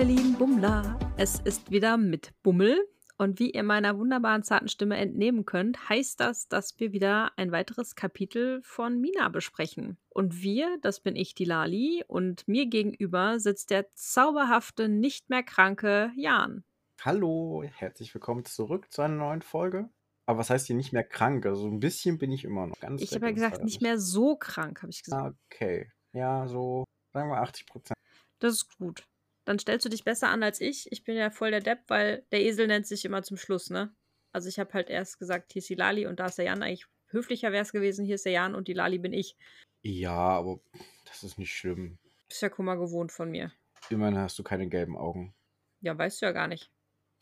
meine lieben Bummler, es ist wieder mit Bummel und wie ihr meiner wunderbaren zarten Stimme entnehmen könnt, heißt das, dass wir wieder ein weiteres Kapitel von Mina besprechen. Und wir, das bin ich, die Lali, und mir gegenüber sitzt der zauberhafte, nicht mehr kranke Jan. Hallo, herzlich willkommen zurück zu einer neuen Folge. Aber was heißt hier nicht mehr krank? Also ein bisschen bin ich immer noch ganz. Ich habe ja gesagt, nicht mehr so krank, habe ich gesagt. Okay, ja, so sagen wir 80%. Das ist gut. Dann stellst du dich besser an als ich. Ich bin ja voll der Depp, weil der Esel nennt sich immer zum Schluss, ne? Also ich habe halt erst gesagt, hier ist die Lali und da ist der Jan. Eigentlich höflicher wäre es gewesen, hier ist der Jan und die Lali bin ich. Ja, aber das ist nicht schlimm. Bist ja Kummer gewohnt von mir. Immerhin hast du keine gelben Augen. Ja, weißt du ja gar nicht.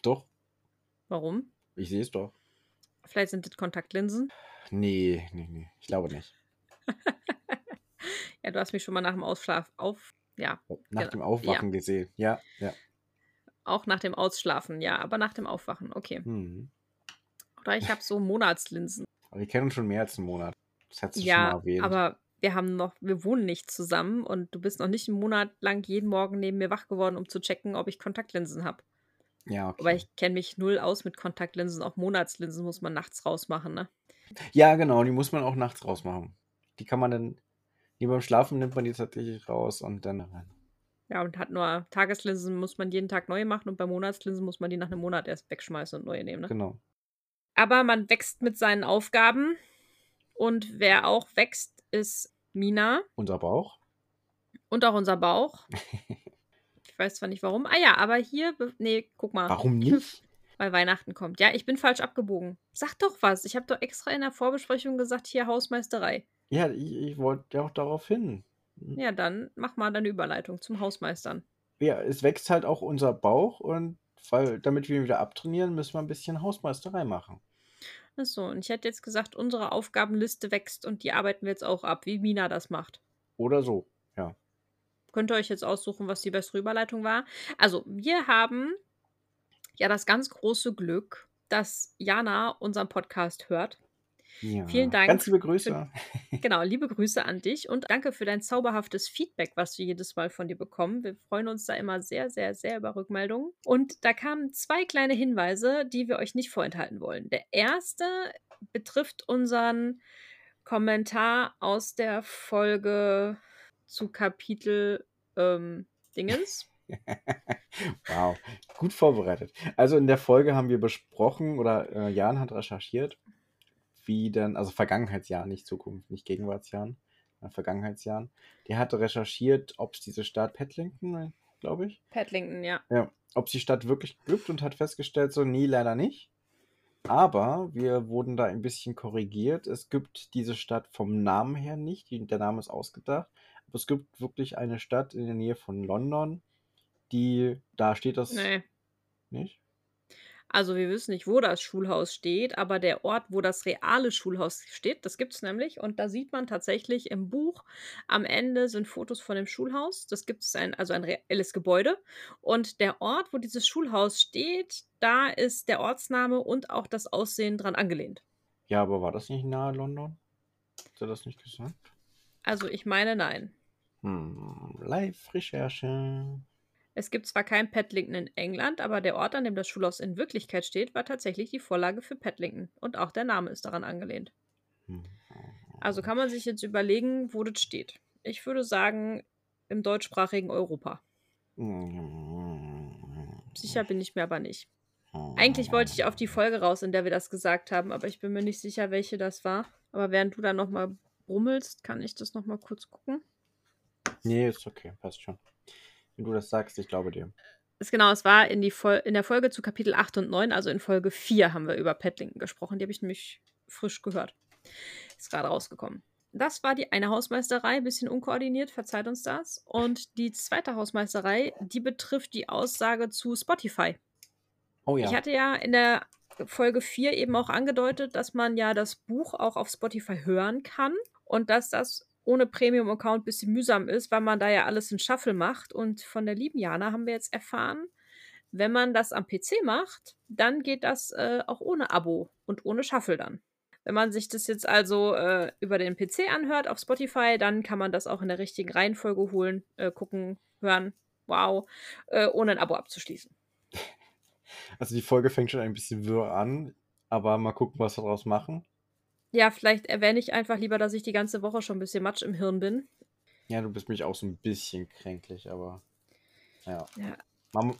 Doch. Warum? Ich sehe es doch. Vielleicht sind das Kontaktlinsen? Nee. Ich glaube nicht. Ja, du hast mich schon mal nach dem Ausschlaf dem Aufwachen gesehen. Ja. Auch nach dem Ausschlafen, ja, aber nach dem Aufwachen, okay. Mhm. Oder ich habe so Monatslinsen. Aber wir kennen uns schon mehr als einen Monat. Das hast du schon mal erwähnt. Ja, aber wir wohnen nicht zusammen und du bist noch nicht einen Monat lang jeden Morgen neben mir wach geworden, um zu checken, ob ich Kontaktlinsen habe. Ja, okay. Aber ich kenne mich null aus mit Kontaktlinsen. Auch Monatslinsen muss man nachts rausmachen, ne? Ja, genau, die muss man auch nachts rausmachen. Die kann man dann... Beim Schlafen nimmt man die tatsächlich raus und dann rein. Ja, und hat nur Tageslinsen, muss man jeden Tag neue machen und bei Monatslinsen muss man die nach einem Monat erst wegschmeißen und neue nehmen, ne? Genau. Aber man wächst mit seinen Aufgaben und wer auch wächst, ist Mina. Unser Bauch. Und auch unser Bauch. Ich weiß zwar nicht warum. Ah ja, aber hier, guck mal. Warum nicht? Weil Weihnachten kommt. Ja, ich bin falsch abgebogen. Sag doch was. Ich habe doch extra in der Vorbesprechung gesagt, hier Hausmeisterei. Ja, ich wollte ja auch darauf hin. Ja, dann mach mal deine Überleitung zum Hausmeistern. Ja, es wächst halt auch unser Bauch und damit wir ihn wieder abtrainieren, müssen wir ein bisschen Hausmeisterei machen. Achso, und ich hätte jetzt gesagt, unsere Aufgabenliste wächst und die arbeiten wir jetzt auch ab, wie Mina das macht. Oder so, ja. Könnt ihr euch jetzt aussuchen, was die bessere Überleitung war? Also, wir haben ja das ganz große Glück, dass Jana unseren Podcast hört. Ja, vielen Dank. Ganz liebe Grüße. Genau, liebe Grüße an dich und danke für dein zauberhaftes Feedback, was wir jedes Mal von dir bekommen. Wir freuen uns da immer sehr, sehr, sehr über Rückmeldungen. Und da kamen zwei kleine Hinweise, die wir euch nicht vorenthalten wollen. Der erste betrifft unseren Kommentar aus der Folge zu Kapitel Dingens. Wow, gut vorbereitet. Also in der Folge haben wir besprochen oder Jan hat recherchiert, wie denn, also Vergangenheitsjahr, nicht Zukunft, nicht Gegenwartsjahren, Vergangenheitsjahren. Der hatte recherchiert, ob es diese Stadt Paddington, glaube ich. Paddington, ja. Ja, ob es die Stadt wirklich gibt und hat festgestellt, so, nee, leider nicht. Aber wir wurden da ein bisschen korrigiert. Es gibt diese Stadt vom Namen her nicht, der Name ist ausgedacht. Aber es gibt wirklich eine Stadt in der Nähe von London, die, da steht das nicht. Also wir wissen nicht, wo das Schulhaus steht, aber der Ort, wo das reale Schulhaus steht, das gibt es nämlich. Und da sieht man tatsächlich im Buch, am Ende sind Fotos von dem Schulhaus. Das gibt es, also ein reelles Gebäude. Und der Ort, wo dieses Schulhaus steht, da ist der Ortsname und auch das Aussehen dran angelehnt. Ja, aber war das nicht nahe London? Hat er das nicht gesagt? Also ich meine, nein. Live-Recherche. Es gibt zwar kein Paddington in England, aber der Ort, an dem das Schulhaus in Wirklichkeit steht, war tatsächlich die Vorlage für Paddington. Und auch der Name ist daran angelehnt. Also kann man sich jetzt überlegen, wo das steht. Ich würde sagen, im deutschsprachigen Europa. Sicher bin ich mir aber nicht. Eigentlich wollte ich auf die Folge raus, in der wir das gesagt haben, aber ich bin mir nicht sicher, welche das war. Aber während du da nochmal brummelst, kann ich das nochmal kurz gucken? Nee, ist okay, passt schon. Wenn du das sagst, ich glaube dir. Genau, es war in der Folge zu Kapitel 8 und 9, also in Folge 4 haben wir über Paddington gesprochen. Die habe ich nämlich frisch gehört. Ist gerade rausgekommen. Das war die eine Hausmeisterei, ein bisschen unkoordiniert, verzeiht uns das. Und die zweite Hausmeisterei, die betrifft die Aussage zu Spotify. Oh ja. Ich hatte ja in der Folge 4 eben auch angedeutet, dass man ja das Buch auch auf Spotify hören kann und dass das ohne Premium-Account ein bisschen mühsam ist, weil man da ja alles in Shuffle macht. Und von der lieben Jana haben wir jetzt erfahren, wenn man das am PC macht, dann geht das auch ohne Abo und ohne Shuffle dann. Wenn man sich das jetzt also über den PC anhört auf Spotify, dann kann man das auch in der richtigen Reihenfolge holen, gucken, hören wow, ohne ein Abo abzuschließen. Also die Folge fängt schon ein bisschen wirr an, aber mal gucken, was wir daraus machen. Ja, vielleicht erwähne ich einfach lieber, dass ich die ganze Woche schon ein bisschen Matsch im Hirn bin. Ja, du bist mich auch so ein bisschen kränklich, aber ja.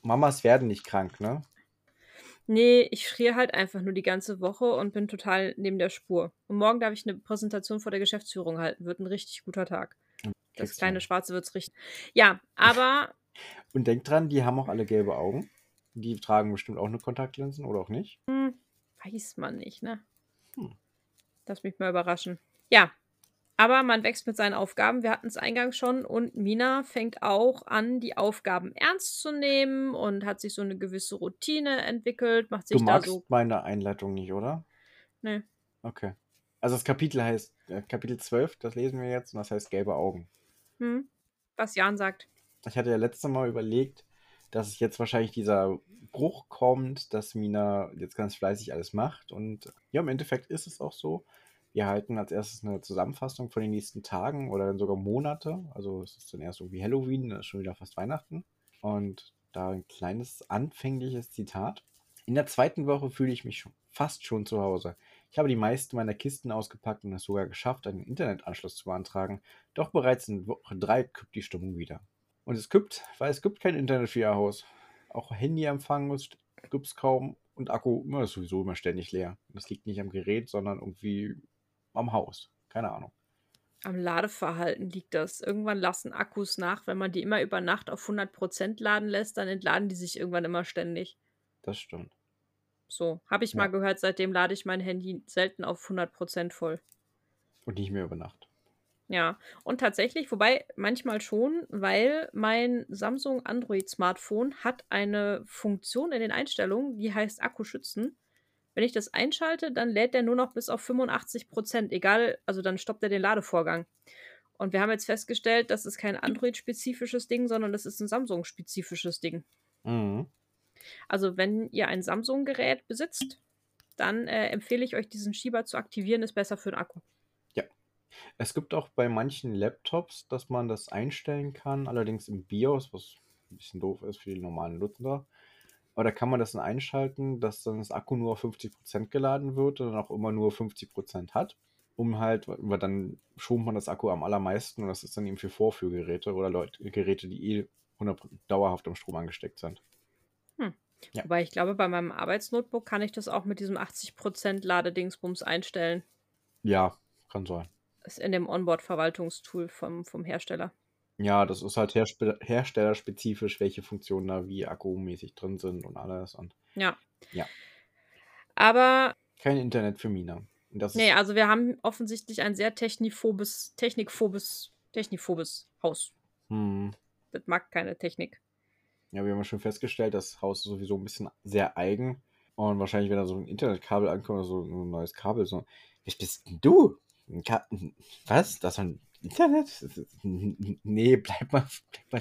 Mamas werden nicht krank, ne? Nee, ich friere halt einfach nur die ganze Woche und bin total neben der Spur. Und morgen darf ich eine Präsentation vor der Geschäftsführung halten. Wird ein richtig guter Tag. Das kleine Schwarze wird's richtig. Ja, aber... Und denk dran, die haben auch alle gelbe Augen. Die tragen bestimmt auch eine Kontaktlinsen oder auch nicht. Weiß man nicht, ne? Lass mich mal überraschen. Ja, aber man wächst mit seinen Aufgaben. Wir hatten es eingangs schon. Und Mina fängt auch an, die Aufgaben ernst zu nehmen und hat sich so eine gewisse Routine entwickelt. Macht sich da so... Du magst meine Einleitung nicht, oder? Nee. Okay. Also das Kapitel heißt Kapitel 12, das lesen wir jetzt. Und das heißt gelbe Augen. Was Jan sagt. Ich hatte ja letztes Mal überlegt, dass es jetzt wahrscheinlich dieser Bruch kommt, dass Mina jetzt ganz fleißig alles macht. Und ja, im Endeffekt ist es auch so. Wir halten als erstes eine Zusammenfassung von den nächsten Tagen oder dann sogar Monate. Also es ist dann erst irgendwie Halloween, dann ist schon wieder fast Weihnachten. Und da ein kleines anfängliches Zitat. In der zweiten Woche fühle ich mich fast schon zu Hause. Ich habe die meisten meiner Kisten ausgepackt und es sogar geschafft, einen Internetanschluss zu beantragen. Doch bereits in Woche 3 kippt die Stimmung wieder. Und es gibt, weil es gibt kein Internet für ihr Haus. Auch Handyempfang gibt es kaum und Akku ist sowieso immer ständig leer. Das liegt nicht am Gerät, sondern irgendwie am Haus. Keine Ahnung. Am Ladeverhalten liegt das. Irgendwann lassen Akkus nach. Wenn man die immer über Nacht auf 100% laden lässt, dann entladen die sich irgendwann immer ständig. Das stimmt. So, habe ich mal gehört, seitdem lade ich mein Handy selten auf 100% voll. Und nicht mehr über Nacht. Ja, und tatsächlich, wobei manchmal schon, weil mein Samsung Android-Smartphone hat eine Funktion in den Einstellungen, die heißt Akku schützen. Wenn ich das einschalte, dann lädt der nur noch bis auf 85%, egal, also dann stoppt er den Ladevorgang. Und wir haben jetzt festgestellt, das ist kein Android-spezifisches Ding, sondern das ist ein Samsung-spezifisches Ding. Mhm. Also wenn ihr ein Samsung-Gerät besitzt, dann empfehle ich euch, diesen Schieber zu aktivieren, ist besser für den Akku. Es gibt auch bei manchen Laptops, dass man das einstellen kann, allerdings im BIOS, was ein bisschen doof ist für die normalen Nutzer. Aber da kann man das dann einschalten, dass dann das Akku nur auf 50% geladen wird und dann auch immer nur 50% hat. Weil dann schont man das Akku am allermeisten und das ist dann eben für Vorführgeräte oder Geräte, die dauerhaft am Strom angesteckt sind. Ja. Wobei ich glaube, bei meinem Arbeitsnotebook kann ich das auch mit diesem 80% Ladedingsbums einstellen. Ja, kann sein. Ist in dem Onboard-Verwaltungstool vom Hersteller. Ja, das ist halt herstellerspezifisch, welche Funktionen da wie akkumäßig drin sind und alles. Und ja. Aber... Kein Internet für Mina. Also wir haben offensichtlich ein sehr technikphobes Haus. Das mag keine Technik. Ja, wir haben ja schon festgestellt, das Haus ist sowieso ein bisschen sehr eigen. Und wahrscheinlich, wenn da so ein Internetkabel ankommt, oder so ein neues Kabel, so, was bist denn du? Was? Das ist ein Internet? Nee, bleib mal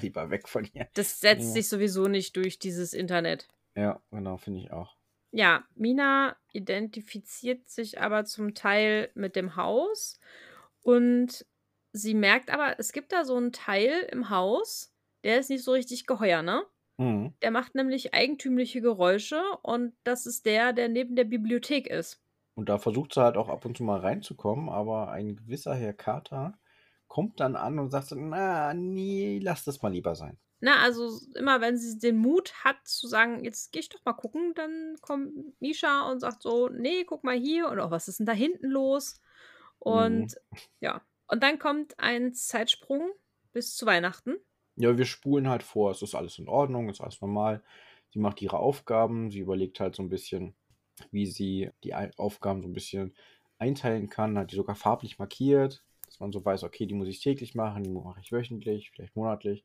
lieber weg von hier. Das setzt sich sowieso nicht durch, dieses Internet. Ja, genau, finde ich auch. Ja, Mina identifiziert sich aber zum Teil mit dem Haus und sie merkt aber, es gibt da so einen Teil im Haus, der ist nicht so richtig geheuer, ne? Mhm. Der macht nämlich eigentümliche Geräusche und das ist der neben der Bibliothek ist. Und da versucht sie halt auch ab und zu mal reinzukommen, aber ein gewisser Herr Kater kommt dann an und sagt so, nee, lass das mal lieber sein. Also immer wenn sie den Mut hat zu sagen, jetzt gehe ich doch mal gucken, dann kommt Misha und sagt so, nee, guck mal hier und auch, was ist denn da hinten los? Und ja, und dann kommt ein Zeitsprung bis zu Weihnachten. Ja, wir spulen halt vor, es ist alles in Ordnung, es ist alles normal. Sie macht ihre Aufgaben, sie überlegt halt so ein bisschen, wie sie die Aufgaben so ein bisschen einteilen kann, hat die sogar farblich markiert, dass man so weiß, okay, die muss ich täglich machen, die mache ich wöchentlich, vielleicht monatlich.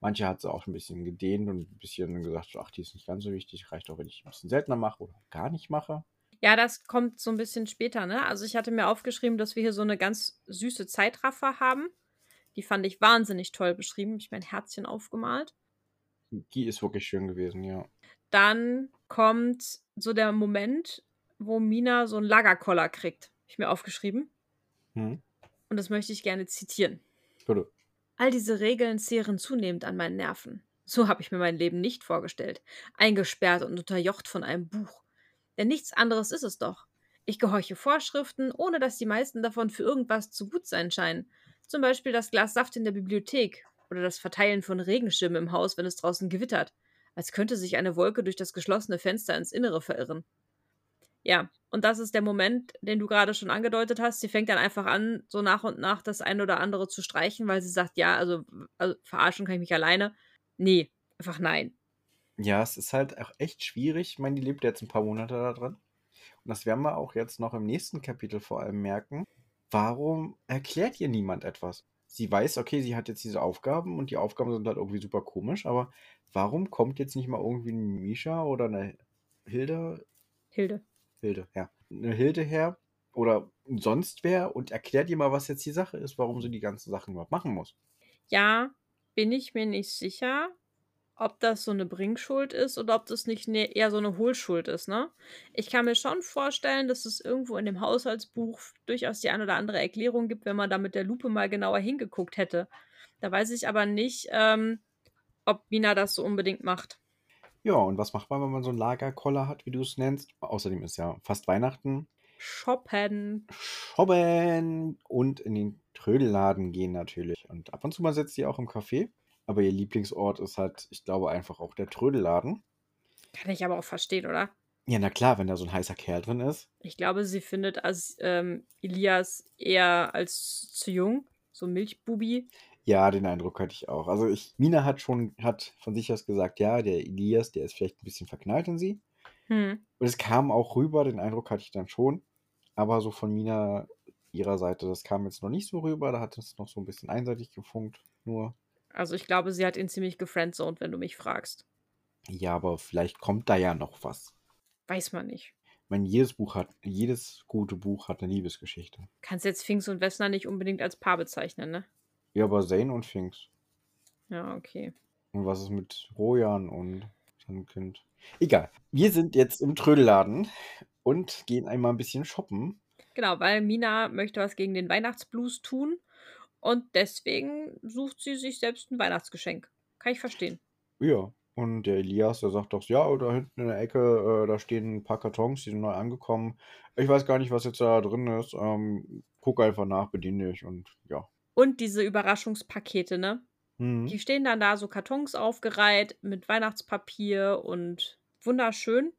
Manche hat sie auch ein bisschen gedehnt und ein bisschen gesagt, ach, die ist nicht ganz so wichtig, reicht auch, wenn ich ein bisschen seltener mache oder gar nicht mache. Ja, das kommt so ein bisschen später, ne? Also ich hatte mir aufgeschrieben, dass wir hier so eine ganz süße Zeitraffer haben. Die fand ich wahnsinnig toll beschrieben, ich mein Herzchen aufgemalt. Die ist wirklich schön gewesen, ja. Dann kommt so der Moment, wo Mina so einen Lagerkoller kriegt. Habe ich mir aufgeschrieben. Und das möchte ich gerne zitieren. Bitte. All diese Regeln zehren zunehmend an meinen Nerven. So habe ich mir mein Leben nicht vorgestellt, eingesperrt und unterjocht von einem Buch. Denn nichts anderes ist es doch. Ich gehorche Vorschriften, ohne dass die meisten davon für irgendwas zu gut sein scheinen. Zum Beispiel das Glas Saft in der Bibliothek oder das Verteilen von Regenschirmen im Haus, wenn es draußen gewittert, als könnte sich eine Wolke durch das geschlossene Fenster ins Innere verirren. Ja, und das ist der Moment, den du gerade schon angedeutet hast. Sie fängt dann einfach an, so nach und nach das ein oder andere zu streichen, weil sie sagt, ja, also verarschen kann ich mich alleine. Nee, einfach nein. Ja, es ist halt auch echt schwierig. Ich meine, die lebt jetzt ein paar Monate da drin. Und das werden wir auch jetzt noch im nächsten Kapitel vor allem merken. Warum erklärt ihr niemand etwas? Sie weiß, okay, sie hat jetzt diese Aufgaben und die Aufgaben sind halt irgendwie super komisch, aber warum kommt jetzt nicht mal irgendwie eine Misha oder eine Hilde? Hilde, ja. Eine Hilde her oder sonst wer und erklärt ihr mal, was jetzt die Sache ist, warum sie die ganzen Sachen überhaupt machen muss. Ja, bin ich mir nicht sicher, ob das so eine Bringschuld ist oder ob das nicht eher so eine Hohlschuld ist, ne? Ich kann mir schon vorstellen, dass es irgendwo in dem Haushaltsbuch durchaus die ein oder andere Erklärung gibt, wenn man da mit der Lupe mal genauer hingeguckt hätte. Da weiß ich aber nicht, ob Mina das so unbedingt macht. Ja, und was macht man, wenn man so einen Lagerkoller hat, wie du es nennst? Außerdem ist ja fast Weihnachten. Shoppen! Und in den Trödelladen gehen natürlich. Und ab und zu mal sitzt sie auch im Café. Aber ihr Lieblingsort ist halt, ich glaube, einfach auch der Trödelladen. Kann ich aber auch verstehen, oder? Ja, na klar, wenn da so ein heißer Kerl drin ist. Ich glaube, sie findet Elias eher als zu jung. So ein Milchbubi. Ja, den Eindruck hatte ich auch. Also Mina hat von sich aus gesagt, ja, der Elias, der ist vielleicht ein bisschen verknallt in sie. Und es kam auch rüber, den Eindruck hatte ich dann schon. Aber so von Mina ihrer Seite, das kam jetzt noch nicht so rüber. Da hat es noch so ein bisschen einseitig gefunkt, nur. Also ich glaube, sie hat ihn ziemlich gefriendzoned, wenn du mich fragst. Ja, aber vielleicht kommt da ja noch was. Weiß man nicht. Ich meine, jedes gute Buch hat eine Liebesgeschichte. Kannst jetzt Finks und Wessner nicht unbedingt als Paar bezeichnen, ne? Ja, aber Zane und Finks. Ja, okay. Und was ist mit Rojan und seinem Kind? Egal. Wir sind jetzt im Trödelladen und gehen einmal ein bisschen shoppen. Genau, weil Mina möchte was gegen den Weihnachtsblues tun und deswegen sucht sie sich selbst ein Weihnachtsgeschenk. Kann ich verstehen. Ja, und der Elias, der sagt doch, ja, da hinten in der Ecke, da stehen ein paar Kartons, die sind neu angekommen. Ich weiß gar nicht, was jetzt da drin ist. Guck einfach nach, bediene dich und ja. Und diese Überraschungspakete, ne? Mhm. Die stehen dann da so Kartons aufgereiht mit Weihnachtspapier und wunderschön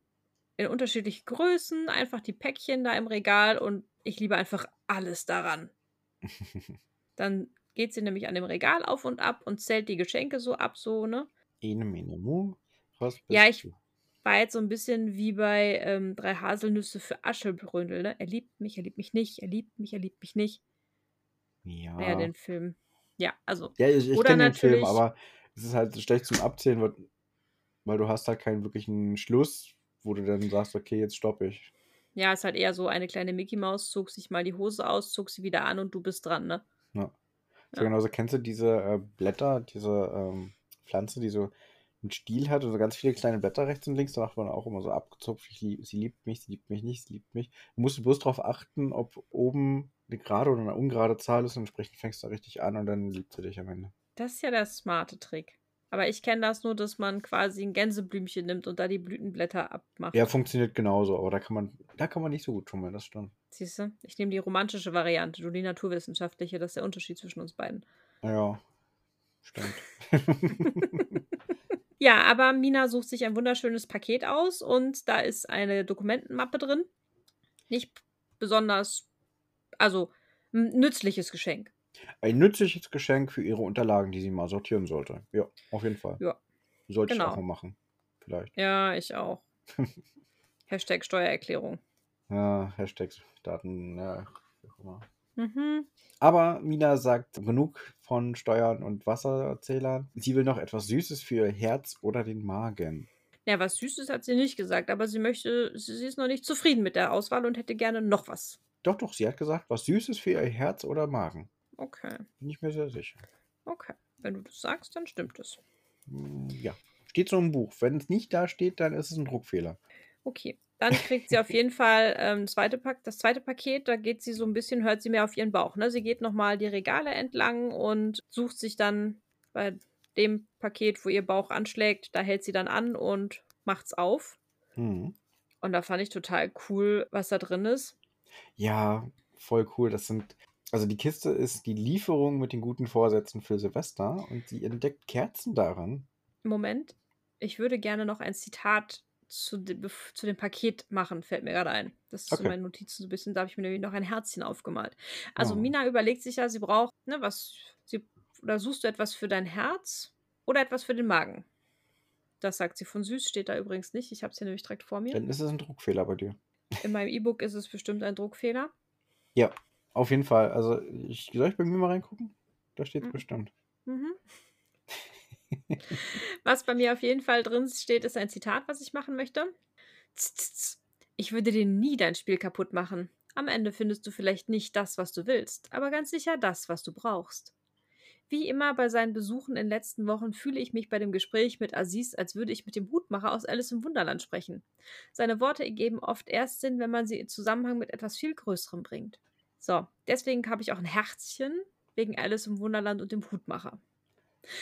in unterschiedlichen Größen. Einfach die Päckchen da im Regal und ich liebe einfach alles daran. Dann geht sie nämlich an dem Regal auf und ab und zählt die Geschenke so ab, so, ne? Ja, ich war jetzt so ein bisschen wie bei Drei Haselnüsse für Aschenbrödel, ne? Er liebt mich nicht, er liebt mich, er liebt mich nicht. Ja. Ja, den Film. Ja, also. Ja, ich kenne den Film, aber es ist halt schlecht zum Abzählen, weil du hast halt keinen wirklichen Schluss, wo du dann sagst, okay, jetzt stoppe ich. Ja, es ist halt eher so eine kleine Mickey Maus, zog sich mal die Hose aus, zog sie wieder an und du bist dran, ne? Ja. So ja. Genauso kennst du diese Blätter, diese Pflanze, die so einen Stiel hat und so ganz viele kleine Blätter rechts und links, da macht man auch immer so abgezupft, sie liebt mich, sie liebt mich nicht, sie liebt mich. Du musst bloß darauf achten, ob oben eine gerade oder eine ungerade Zahl ist und entsprechend fängst du richtig an und dann liebt sie dich am Ende. Das ist ja der smarte Trick. Aber ich kenne das nur, dass man quasi ein Gänseblümchen nimmt und da die Blütenblätter abmacht. Ja, funktioniert genauso, aber da kann man nicht so gut schummeln, das stimmt. Siehst du? Ich nehme die romantische Variante, du die naturwissenschaftliche, das ist der Unterschied zwischen uns beiden. Ja, stimmt. Ja, aber Mina sucht sich ein wunderschönes Paket aus und da ist eine Dokumentenmappe drin. Nicht besonders, also ein nützliches Geschenk. Ein nützliches Geschenk für ihre Unterlagen, die sie mal sortieren sollte. Ja, auf jeden Fall. Ja. Sollte genau. Ich auch mal machen. Vielleicht. Ja, ich auch. Hashtag Steuererklärung. Ja, Hashtag Daten, ja, wie auch immer. Mhm. Aber Mina sagt genug von Steuern und Wasserzählern. Sie will noch etwas Süßes für ihr Herz oder den Magen. Ja, was Süßes hat sie nicht gesagt, aber sie ist noch nicht zufrieden mit der Auswahl und hätte gerne noch was. Doch, sie hat gesagt, was Süßes für ihr Herz oder Magen. Okay. Bin ich mir sehr sicher. Okay, wenn du das sagst, dann stimmt es. Ja, steht so im Buch. Wenn es nicht da steht, dann ist es ein Druckfehler. Okay, dann kriegt sie auf jeden Fall das zweite Paket. Da geht sie so ein bisschen, hört sie mehr auf ihren Bauch. Ne? Sie geht nochmal die Regale entlang und sucht sich dann bei dem Paket, wo ihr Bauch anschlägt, da hält sie dann an und macht's auf. Mhm. Und da fand ich total cool, was da drin ist. Ja, voll cool. Das sind, also die Kiste ist die Lieferung mit den guten Vorsätzen für Silvester und die entdeckt Kerzen darin. Moment, ich würde gerne noch ein Zitat zu dem Paket machen, fällt mir gerade ein. Das ist okay. So meine Notizen so ein bisschen, da habe ich mir nämlich noch ein Herzchen aufgemalt. Also Mina überlegt sich ja, sie braucht, ne, oder suchst du etwas für dein Herz oder etwas für den Magen? Das sagt sie. Von süß steht da übrigens nicht. Ich habe es hier nämlich direkt vor mir. Dann ist es ein Druckfehler bei dir. In meinem E-Book ist es bestimmt ein Druckfehler. Ja, auf jeden Fall. Also, soll ich bei mir mal reingucken? Da steht es bestimmt. Mhm. Was bei mir auf jeden Fall drin steht, ist ein Zitat, was ich machen möchte. Ich würde dir nie dein Spiel kaputt machen. Am Ende findest du vielleicht nicht das, was du willst, aber ganz sicher das, was du brauchst. Wie immer bei seinen Besuchen in den letzten Wochen fühle ich mich bei dem Gespräch mit Aziz, als würde ich mit dem Hutmacher aus Alice im Wunderland sprechen. Seine Worte ergeben oft erst Sinn, wenn man sie in Zusammenhang mit etwas viel Größerem bringt. So, deswegen habe ich auch ein Herzchen wegen Alice im Wunderland und dem Hutmacher.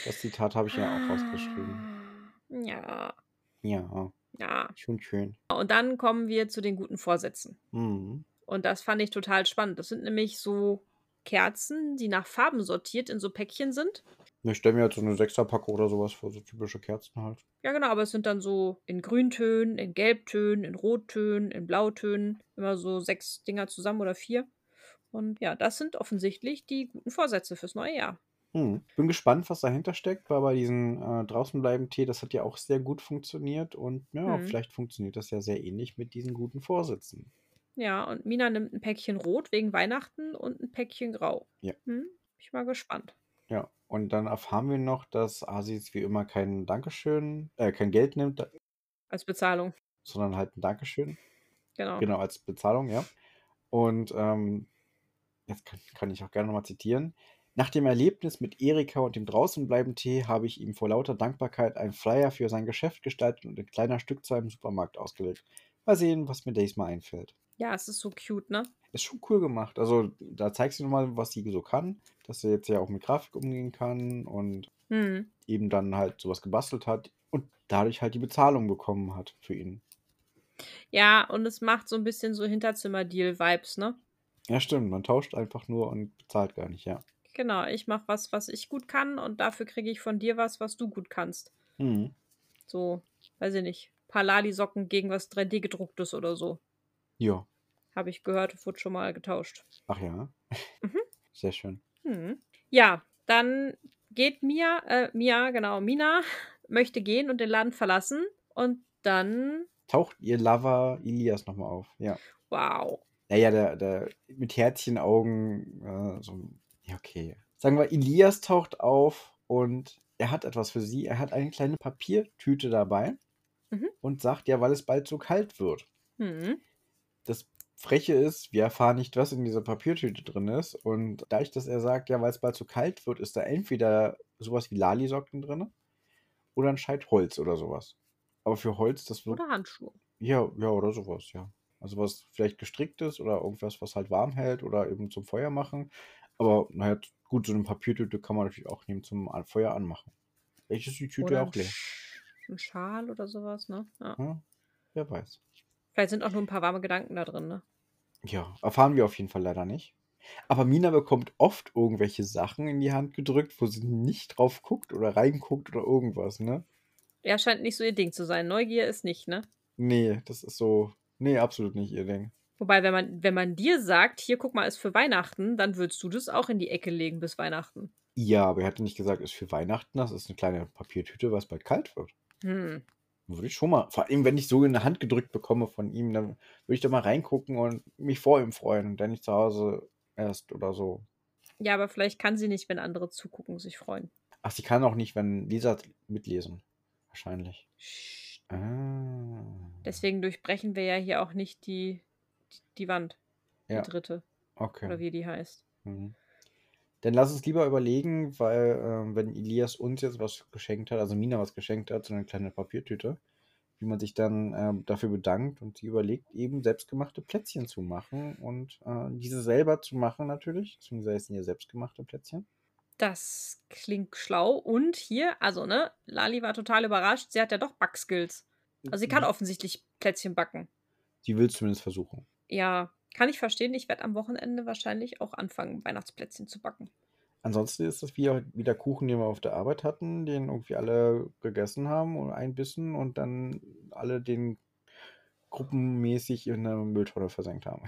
Das Zitat habe ich ja auch rausgeschrieben. Ja. Ja. Ja. Schon schön. Und dann kommen wir zu den guten Vorsätzen. Mhm. Und das fand ich total spannend. Das sind nämlich so Kerzen, die nach Farben sortiert in so Päckchen sind. Ich stelle mir jetzt so eine 6er-Packung oder sowas vor, so typische Kerzen halt. Ja genau, aber es sind dann so in Grüntönen, in Gelbtönen, in Rottönen, in Blautönen. Immer so 6 Dinger zusammen oder 4. Und ja, das sind offensichtlich die guten Vorsätze fürs neue Jahr. Bin gespannt, was dahinter steckt, weil bei diesem Draußenbleiben-Tee, das hat ja auch sehr gut funktioniert und ja, vielleicht funktioniert das ja sehr ähnlich mit diesen guten Vorsätzen. Ja, und Mina nimmt ein Päckchen Rot wegen Weihnachten und ein Päckchen Grau. Ja. Ich war gespannt. Ja, und dann erfahren wir noch, dass Aziz wie immer kein Dankeschön, kein Geld nimmt. Als Bezahlung. Sondern halt ein Dankeschön. Genau. Genau, als Bezahlung, ja. Und jetzt kann ich auch gerne nochmal zitieren. Nach dem Erlebnis mit Erika und dem Draußenbleiben-Tee habe ich ihm vor lauter Dankbarkeit einen Flyer für sein Geschäft gestaltet und ein kleiner Stückzahl im Supermarkt ausgelegt. Mal sehen, was mir diesmal einfällt. Ja, es ist so cute, ne? Ist schon cool gemacht. Also, da zeigst du nochmal, was sie so kann. Dass sie jetzt ja auch mit Grafik umgehen kann und eben dann halt sowas gebastelt hat und dadurch halt die Bezahlung bekommen hat für ihn. Ja, und es macht so ein bisschen so Hinterzimmer-Deal-Vibes, ne? Ja, stimmt. Man tauscht einfach nur und bezahlt gar nicht, ja. Genau, ich mache was ich gut kann und dafür kriege ich von dir was du gut kannst. So, weiß ich nicht, paar Lali-Socken gegen was 3D-gedrucktes oder so. Ja. Habe ich gehört, wurde schon mal getauscht. Ach ja, sehr schön. Ja, dann geht Mina möchte gehen und den Laden verlassen und dann taucht ihr Lover Elias nochmal auf, ja. Wow. Naja, der mit Herzchenaugen, so ein ja, okay. Sagen wir, Elias taucht auf und er hat etwas für sie. Er hat eine kleine Papiertüte dabei und sagt ja, weil es bald so kalt wird. Das Freche ist, wir erfahren nicht, was in dieser Papiertüte drin ist. Und dadurch, dass er sagt, ja, weil es bald so kalt wird, ist da entweder sowas wie Lali-Socken drin oder ein Scheit Holz oder sowas. Aber für Holz, das wird... Oder Handschuhe. Ja, oder sowas, ja. Also was vielleicht gestrickt ist oder irgendwas, was halt warm hält oder eben zum Feuer machen. Aber naja, gut, so eine Papiertüte kann man natürlich auch nehmen zum Feuer anmachen. Vielleicht ist die Tüte oder auch leer. Ein Schal oder sowas, ne? Ja. Ja, wer weiß. Vielleicht sind auch nur ein paar warme Gedanken da drin, ne? Ja, erfahren wir auf jeden Fall leider nicht. Aber Mina bekommt oft irgendwelche Sachen in die Hand gedrückt, wo sie nicht drauf guckt oder reinguckt oder irgendwas, ne? Ja, scheint nicht so ihr Ding zu sein. Neugier ist nicht, ne? Nee, das ist so... Nee, absolut nicht ihr Ding. Wobei, wenn man dir sagt, hier, guck mal, ist für Weihnachten, dann würdest du das auch in die Ecke legen bis Weihnachten. Ja, aber er hatte nicht gesagt, ist für Weihnachten, das ist eine kleine Papiertüte, weil es bald kalt wird. Würde ich schon mal, vor allem, wenn ich so in die Hand gedrückt bekomme von ihm, dann würde ich da mal reingucken und mich vor ihm freuen und dann nicht zu Hause erst oder so. Ja, aber vielleicht kann sie nicht, wenn andere zugucken, sich freuen. Ach, sie kann auch nicht, wenn Lisa mitlesen. Wahrscheinlich. Deswegen durchbrechen wir ja hier auch nicht die Wand, ja. Die dritte, okay. Oder wie die heißt. Dann lass uns lieber überlegen, weil wenn Elias uns jetzt was geschenkt hat, also Mina was geschenkt hat, so eine kleine Papiertüte, wie man sich dann dafür bedankt und sie überlegt, eben selbstgemachte Plätzchen zu machen und diese selber zu machen natürlich, deswegen heißen ja selbstgemachte Plätzchen. Das klingt schlau. Und hier, also ne, Lali war total überrascht. Sie hat ja doch Backskills. Also sie kann offensichtlich Plätzchen backen. Sie will es zumindest versuchen. Ja, kann ich verstehen. Ich werde am Wochenende wahrscheinlich auch anfangen, Weihnachtsplätzchen zu backen. Ansonsten ist das wie der Kuchen, den wir auf der Arbeit hatten, den irgendwie alle gegessen haben und einbissen und dann alle den gruppenmäßig in der Mülltonne versenkt haben.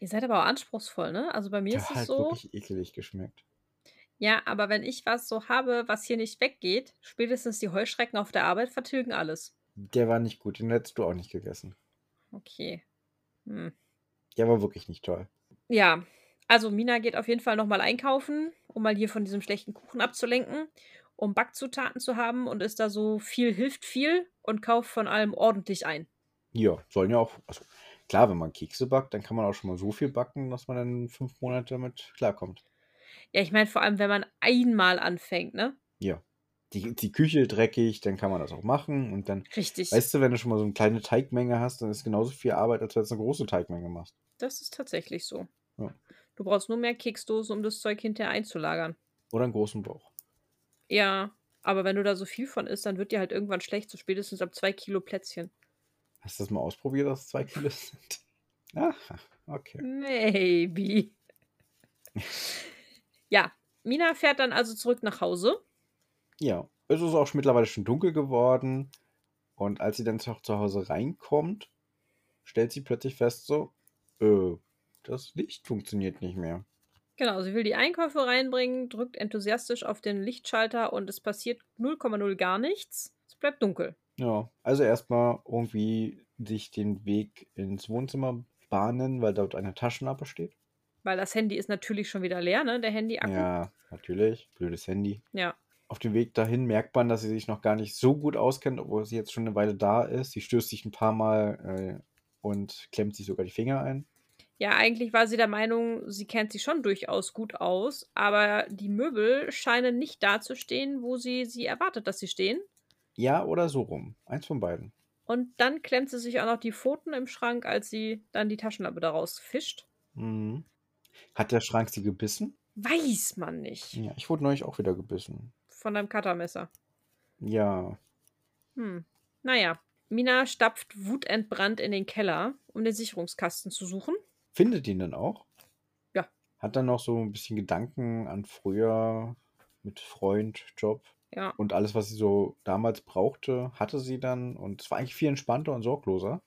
Ihr seid aber auch anspruchsvoll, ne? Also bei mir ist es so... Der hat wirklich ekelig geschmeckt. Ja, aber wenn ich was so habe, was hier nicht weggeht, spätestens die Heuschrecken auf der Arbeit vertilgen alles. Der war nicht gut, den hättest du auch nicht gegessen. Okay. Hm. Der war wirklich nicht toll. Ja, also Mina geht auf jeden Fall nochmal einkaufen, um mal hier von diesem schlechten Kuchen abzulenken, um Backzutaten zu haben und ist da so, viel hilft viel und kauft von allem ordentlich ein. Ja, sollen ja auch... Also klar, wenn man Kekse backt, dann kann man auch schon mal so viel backen, dass man dann 5 Monate damit klarkommt. Ja, ich meine, vor allem, wenn man einmal anfängt, ne? Ja. Die Küche dreckig, dann kann man das auch machen und dann... Richtig. Weißt du, wenn du schon mal so eine kleine Teigmenge hast, dann ist genauso viel Arbeit, als wenn du eine große Teigmenge machst. Das ist tatsächlich so. Ja. Du brauchst nur mehr Keksdosen, um das Zeug hinterher einzulagern. Oder einen großen Bauch. Ja, aber wenn du da so viel von isst, dann wird dir halt irgendwann schlecht, so spätestens ab 2 Kilo Plätzchen. Hast du das mal ausprobiert, dass es 2 Kilo sind? Ach, okay. Maybe. Ja, Mina fährt dann also zurück nach Hause. Ja, es ist auch mittlerweile schon dunkel geworden. Und als sie dann zu Hause reinkommt, stellt sie plötzlich fest, so, das Licht funktioniert nicht mehr. Genau, sie will die Einkäufe reinbringen, drückt enthusiastisch auf den Lichtschalter und es passiert 0,0 gar nichts. Es bleibt dunkel. Ja, also erstmal irgendwie sich den Weg ins Wohnzimmer bahnen, weil dort eine Taschenlampe steht. Weil das Handy ist natürlich schon wieder leer, ne? Der Handy-Akku. Ja, natürlich. Blödes Handy. Ja. Auf dem Weg dahin merkt man, dass sie sich noch gar nicht so gut auskennt, obwohl sie jetzt schon eine Weile da ist. Sie stößt sich ein paar Mal und klemmt sich sogar die Finger ein. Ja, eigentlich war sie der Meinung, sie kennt sich schon durchaus gut aus, aber die Möbel scheinen nicht da zu stehen, wo sie erwartet, dass sie stehen. Ja, oder so rum. Eins von beiden. Und dann klemmt sie sich auch noch die Pfoten im Schrank, als sie dann die Taschenlampe daraus fischt. Mhm. Hat der Schrank sie gebissen? Weiß man nicht. Ja, ich wurde neulich auch wieder gebissen. Von deinem Cuttermesser? Ja. Naja, Mina stapft wutentbrannt in den Keller, um den Sicherungskasten zu suchen. Findet ihn dann auch? Ja. Hat dann noch so ein bisschen Gedanken an früher mit Freund, Job. Ja. Und alles, was sie so damals brauchte, hatte sie dann. Und es war eigentlich viel entspannter und sorgloser.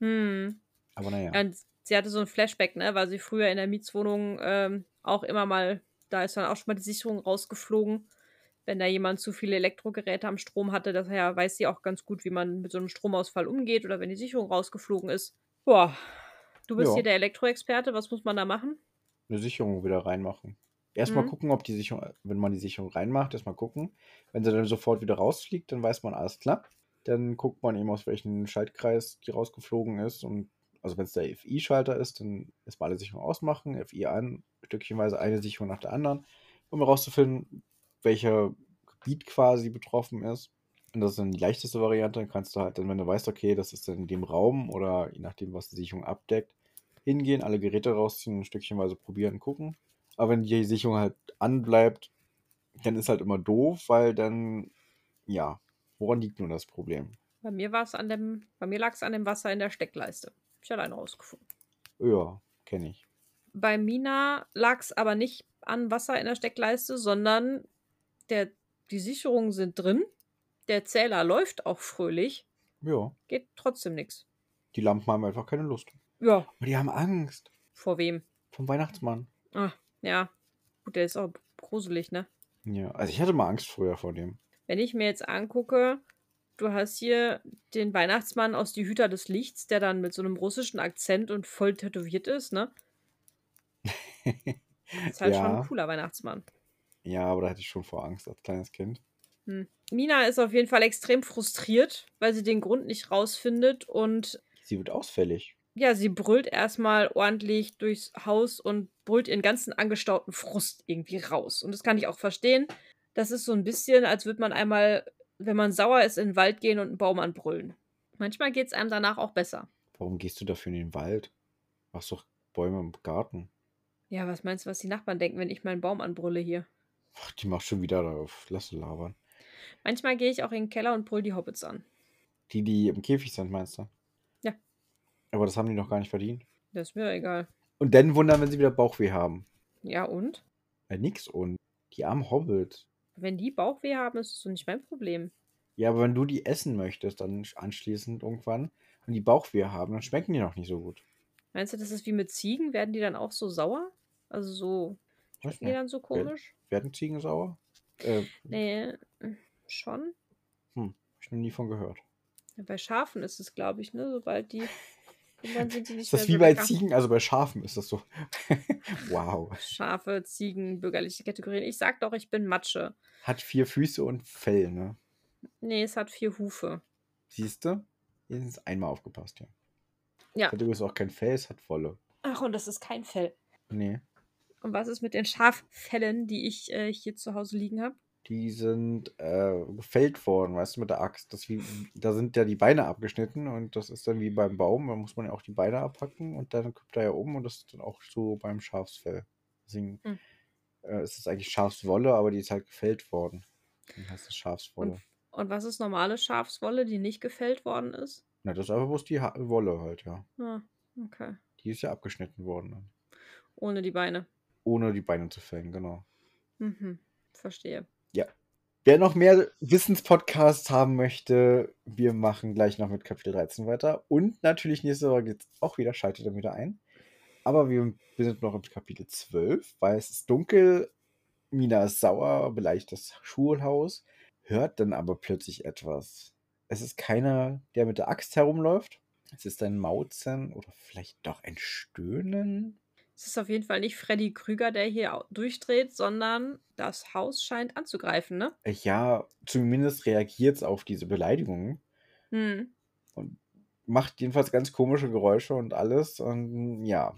Aber naja. Und sie hatte so ein Flashback, ne, weil sie früher in der Mietswohnung auch immer mal, da ist dann auch schon mal die Sicherung rausgeflogen, wenn da jemand zu viele Elektrogeräte am Strom hatte. Daher weiß sie auch ganz gut, wie man mit so einem Stromausfall umgeht oder wenn die Sicherung rausgeflogen ist. Boah, du bist hier der Elektroexperte, was muss man da machen? Eine Sicherung wieder reinmachen. Erstmal gucken, ob die Sicherung, wenn man die Sicherung reinmacht, erstmal gucken. Wenn sie dann sofort wieder rausfliegt, dann weiß man, alles klar. Dann guckt man eben, aus welchem Schaltkreis die rausgeflogen ist und also wenn es der FI-Schalter ist, dann erstmal alle Sicherungen ausmachen, FI an, stückchenweise eine Sicherung nach der anderen, um herauszufinden, welcher Gebiet quasi betroffen ist. Und das ist dann die leichteste Variante. Dann kannst du halt, wenn du weißt, okay, das ist dann in dem Raum oder je nachdem, was die Sicherung abdeckt, hingehen, alle Geräte rausziehen, stückchenweise probieren, gucken. Aber wenn die Sicherung halt anbleibt, dann ist halt immer doof, weil dann, ja, woran liegt nun das Problem? Bei mir lag es an dem Wasser in der Steckleiste. Ich alleine rausgefunden. Ja, kenne ich. Bei Mina lag es aber nicht an Wasser in der Steckleiste, sondern die Sicherungen sind drin. Der Zähler läuft auch fröhlich. Ja. Geht trotzdem nichts. Die Lampen haben einfach keine Lust. Ja. Aber die haben Angst. Vor wem? Vom Weihnachtsmann. Ah, ja. Gut, der ist auch gruselig, ne? Ja, also ich hatte mal Angst früher vor dem. Wenn ich mir jetzt angucke... Du hast hier den Weihnachtsmann aus Die Hüter des Lichts, der dann mit so einem russischen Akzent und voll tätowiert ist, ne? Ist halt schon ein cooler Weihnachtsmann. Ja, aber da hatte ich schon vor Angst als kleines Kind. Mina ist auf jeden Fall extrem frustriert, weil sie den Grund nicht rausfindet und... Sie wird ausfällig. Ja, sie brüllt erstmal ordentlich durchs Haus und brüllt ihren ganzen angestauten Frust irgendwie raus. Und das kann ich auch verstehen. Das ist so ein bisschen, als würde man einmal... Wenn man sauer ist, in den Wald gehen und einen Baum anbrüllen. Manchmal geht es einem danach auch besser. Warum gehst du dafür in den Wald? Machst doch Bäume im Garten. Ja, was meinst du, was die Nachbarn denken, wenn ich meinen Baum anbrülle hier? Ach, die macht schon wieder darauf. Lass sie labern. Manchmal gehe ich auch in den Keller und pull die Hobbits an. Die im Käfig sind, meinst du? Ja. Aber das haben die noch gar nicht verdient. Das ist mir egal. Und dann wundern, wenn sie wieder Bauchweh haben. Ja, und? Ja, nix und. Die armen Hobbits. Wenn die Bauchweh haben, ist es so nicht mein Problem. Ja, aber wenn du die essen möchtest, dann anschließend irgendwann und die Bauchweh haben, dann schmecken die noch nicht so gut. Meinst du, das ist wie mit Ziegen? Werden die dann auch so sauer? Also so... Schmecken die dann so komisch? Werden Ziegen sauer? Nee, schon. Hab ich noch nie von gehört. Ja, bei Schafen ist es, glaube ich, ne? Sobald die... Irgendwann sind die nicht mehr so lecker. Ist das wie bei Ziegen? Also bei Schafen ist das so. Wow. Schafe, Ziegen, bürgerliche Kategorien. Ich sag doch, ich bin Matsche. Hat 4 Füße und Fell, ne? Nee, es hat 4 Hufe. Siehst du? Hier ist einmal aufgepasst, ja. Ja. Es hat übrigens auch kein Fell, es hat Wolle. Ach, und das ist kein Fell. Nee. Und was ist mit den Schaffellen, die ich hier zu Hause liegen habe? Die sind gefällt worden, weißt du, mit der Axt. Da sind ja die Beine abgeschnitten und das ist dann wie beim Baum, da muss man ja auch die Beine abhacken und dann kippt er ja um und das ist dann auch so beim Schafsfell. Deswegen ist es eigentlich Schafswolle, aber die ist halt gefällt worden. Dann heißt es Schafswolle. Und was ist normale Schafswolle, die nicht gefällt worden ist? Na, das ist einfach bloß die Wolle halt, ja. Ah, okay. Die ist ja abgeschnitten worden dann. Ohne die Beine. Ohne die Beine zu fällen, genau. Mhm, verstehe. Ja. Wer noch mehr Wissenspodcasts haben möchte, wir machen gleich noch mit Kapitel 13 weiter. Und natürlich nächste Woche geht es auch wieder, schaltet dann wieder ein. Aber wir sind noch im Kapitel 12, weil es ist dunkel, Mina ist sauer, beleicht das Schulhaus, hört dann aber plötzlich etwas. Es ist keiner, der mit der Axt herumläuft. Es ist ein Mauzen oder vielleicht doch ein Stöhnen. Es ist auf jeden Fall nicht Freddy Krüger, der hier durchdreht, sondern das Haus scheint anzugreifen, ne? Ja, zumindest reagiert es auf diese Beleidigungen. Und macht jedenfalls ganz komische Geräusche und alles. Und ja,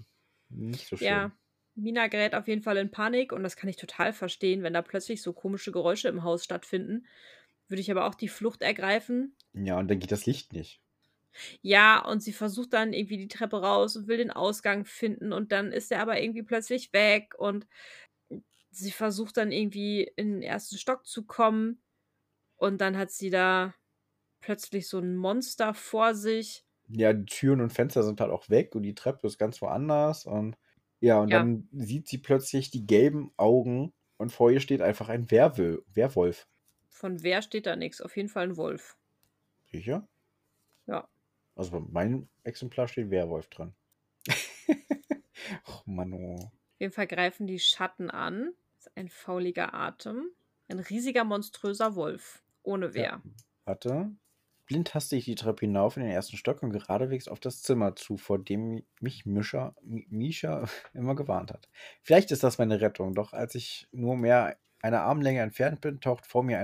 nicht so schön. Ja, Mina gerät auf jeden Fall in Panik und das kann ich total verstehen, wenn da plötzlich so komische Geräusche im Haus stattfinden. Würde ich aber auch die Flucht ergreifen. Ja, und dann geht das Licht nicht. Ja, und sie versucht dann irgendwie die Treppe raus und will den Ausgang finden und dann ist er aber irgendwie plötzlich weg und sie versucht dann irgendwie in den ersten Stock zu kommen und dann hat sie da plötzlich so ein Monster vor sich. Ja, die Türen und Fenster sind halt auch weg und die Treppe ist ganz woanders und ja, und dann sieht sie plötzlich die gelben Augen und vor ihr steht einfach ein Werwolf. Von wer steht da nichts, auf jeden Fall ein Wolf. Sicher? Ja. Also bei meinem Exemplar steht Werwolf dran. Och, Mann, oh. Wir vergreifen die Schatten an. Das ist ein fauliger Atem. Ein riesiger, monströser Wolf. Ohne Wehr. Ja, warte. Blind haste ich die Treppe hinauf in den ersten Stock und geradewegs auf das Zimmer zu, vor dem mich Misha immer gewarnt hat. Vielleicht ist das meine Rettung, doch als ich nur mehr eine Armlänge entfernt bin, taucht vor mir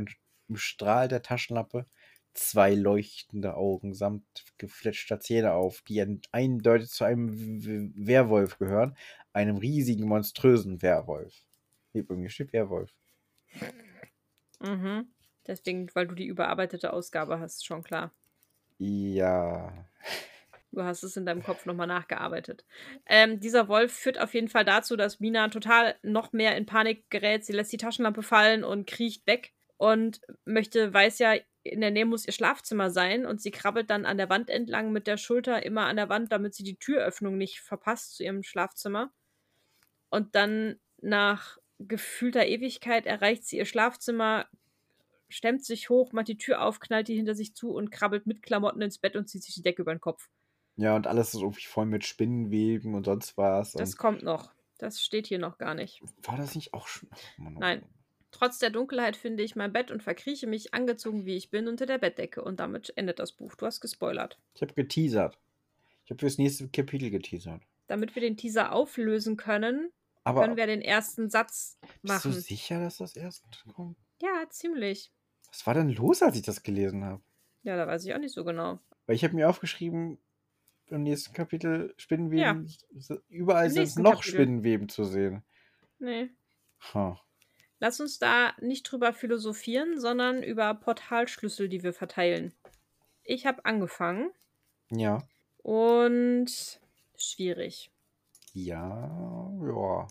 im Strahl der Taschenlampe 2 leuchtende Augen samt gefletschter Zähne auf, die eindeutig zu einem Werwolf gehören, einem riesigen, monströsen Werwolf. Bei mir steht Werwolf. Mhm. Deswegen, weil du die überarbeitete Ausgabe hast, schon klar. Ja. Du hast es in deinem Kopf nochmal nachgearbeitet. Dieser Wolf führt auf jeden Fall dazu, dass Mina total noch mehr in Panik gerät. Sie lässt die Taschenlampe fallen und kriecht weg und weiß ja, in der Nähe muss ihr Schlafzimmer sein und sie krabbelt dann an der Wand entlang mit der Schulter immer an der Wand, damit sie die Türöffnung nicht verpasst zu ihrem Schlafzimmer. Und dann nach gefühlter Ewigkeit erreicht sie ihr Schlafzimmer, stemmt sich hoch, macht die Tür auf, knallt die hinter sich zu und krabbelt mit Klamotten ins Bett und zieht sich die Decke über den Kopf. Ja, und alles ist irgendwie voll mit Spinnenweben und sonst was. Das kommt noch. Das steht hier noch gar nicht. War das nicht auch schon? Nein. Trotz der Dunkelheit finde ich mein Bett und verkrieche mich, angezogen wie ich bin, unter der Bettdecke. Und damit endet das Buch. Du hast gespoilert. Ich habe geteasert. Ich habe fürs nächste Kapitel geteasert. Damit wir den Teaser auflösen können, können wir den ersten Satz machen. Bist du sicher, dass das erste kommt? Ja, ziemlich. Was war denn los, als ich das gelesen habe? Ja, da weiß ich auch nicht so genau. Weil ich habe mir aufgeschrieben, im nächsten Kapitel Spinnenweben, überall sind noch Kapitel. Spinnenweben zu sehen. Nee. Huh. Lass uns da nicht drüber philosophieren, sondern über Portalschlüssel, die wir verteilen. Ich habe angefangen. Ja. Und schwierig. Ja.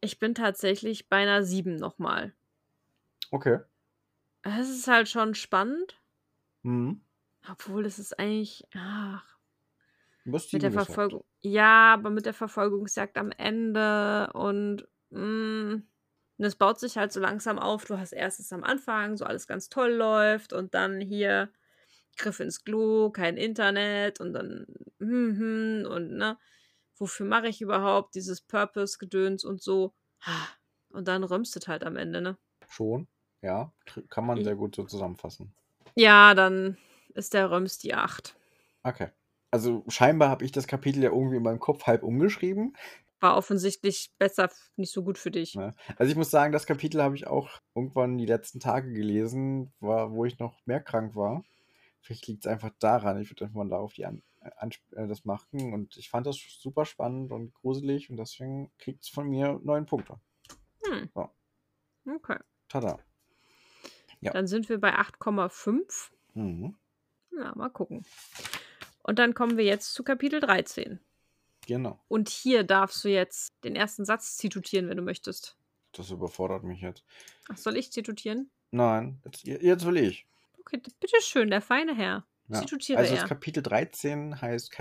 Ich bin tatsächlich bei einer 7 nochmal. Okay. Es ist halt schon spannend. Mhm. Obwohl es ist eigentlich... Ach, mit der Verfolgung. Ja, aber mit der Verfolgungsjagd am Ende und... Und es baut sich halt so langsam auf. Du hast erstes am Anfang, so alles ganz toll läuft und dann hier Griff ins Klo, kein Internet und dann und ne, wofür mache ich überhaupt dieses Purpose-Gedöns und so. Und dann römstet halt am Ende, ne? Schon, ja. Kann man sehr gut so zusammenfassen. Ja, dann ist der Römst die 8. Okay. Also scheinbar habe ich das Kapitel ja irgendwie in meinem Kopf halb umgeschrieben. War offensichtlich besser, nicht so gut für dich. Ja. Also ich muss sagen, das Kapitel habe ich auch irgendwann die letzten Tage gelesen, wo ich noch mehr krank war. Vielleicht liegt es einfach daran. Ich würde einfach mal darauf das machen. Und ich fand das super spannend und gruselig. Und deswegen kriegt es von mir 9 Punkte. So. Okay. Tada. Ja. Dann sind wir bei 8,5. Mhm. Na, mal gucken. Und dann kommen wir jetzt zu Kapitel 13. Genau. Und hier darfst du jetzt den ersten Satz zitutieren, wenn du möchtest. Das überfordert mich jetzt. Ach, soll ich zitutieren? Nein, jetzt will ich. Okay, bitteschön, der feine Herr. Ja. Zitutiere also das Kapitel 13 heißt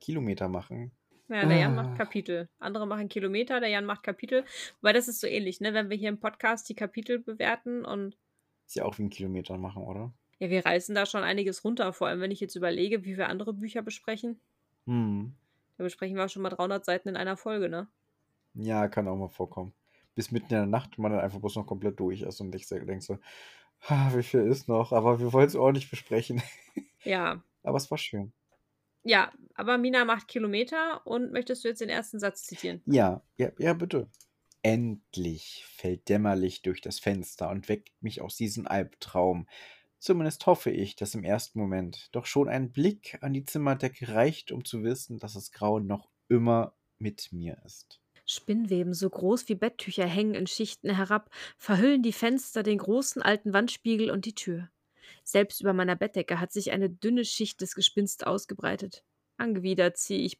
Kilometer machen. Ja, der Jan macht Kapitel. Andere machen Kilometer, der Jan macht Kapitel. Weil das ist so ähnlich, ne? Wenn wir hier im Podcast die Kapitel bewerten und... Ist ja auch wie ein Kilometer machen, oder? Ja, wir reißen da schon einiges runter. Vor allem, wenn ich jetzt überlege, wie wir andere Bücher besprechen. Hm. Da besprechen wir schon mal 300 Seiten in einer Folge, ne? Ja, kann auch mal vorkommen. Bis mitten in der Nacht, man dann einfach bloß noch komplett durch ist und ich denkst so, wie viel ist noch? Aber wir wollen es ordentlich besprechen. Ja. Aber es war schön. Ja, aber Mina macht Kilometer und möchtest du jetzt den ersten Satz zitieren? Ja, bitte. Endlich fällt Dämmerlicht durch das Fenster und weckt mich aus diesem Albtraum. Zumindest hoffe ich, dass im ersten Moment doch schon ein Blick an die Zimmerdecke reicht, um zu wissen, dass das Grauen noch immer mit mir ist. Spinnweben, so groß wie Betttücher, hängen in Schichten herab, verhüllen die Fenster, den großen alten Wandspiegel und die Tür. Selbst über meiner Bettdecke hat sich eine dünne Schicht des Gespinst ausgebreitet. Angewidert ziehe ich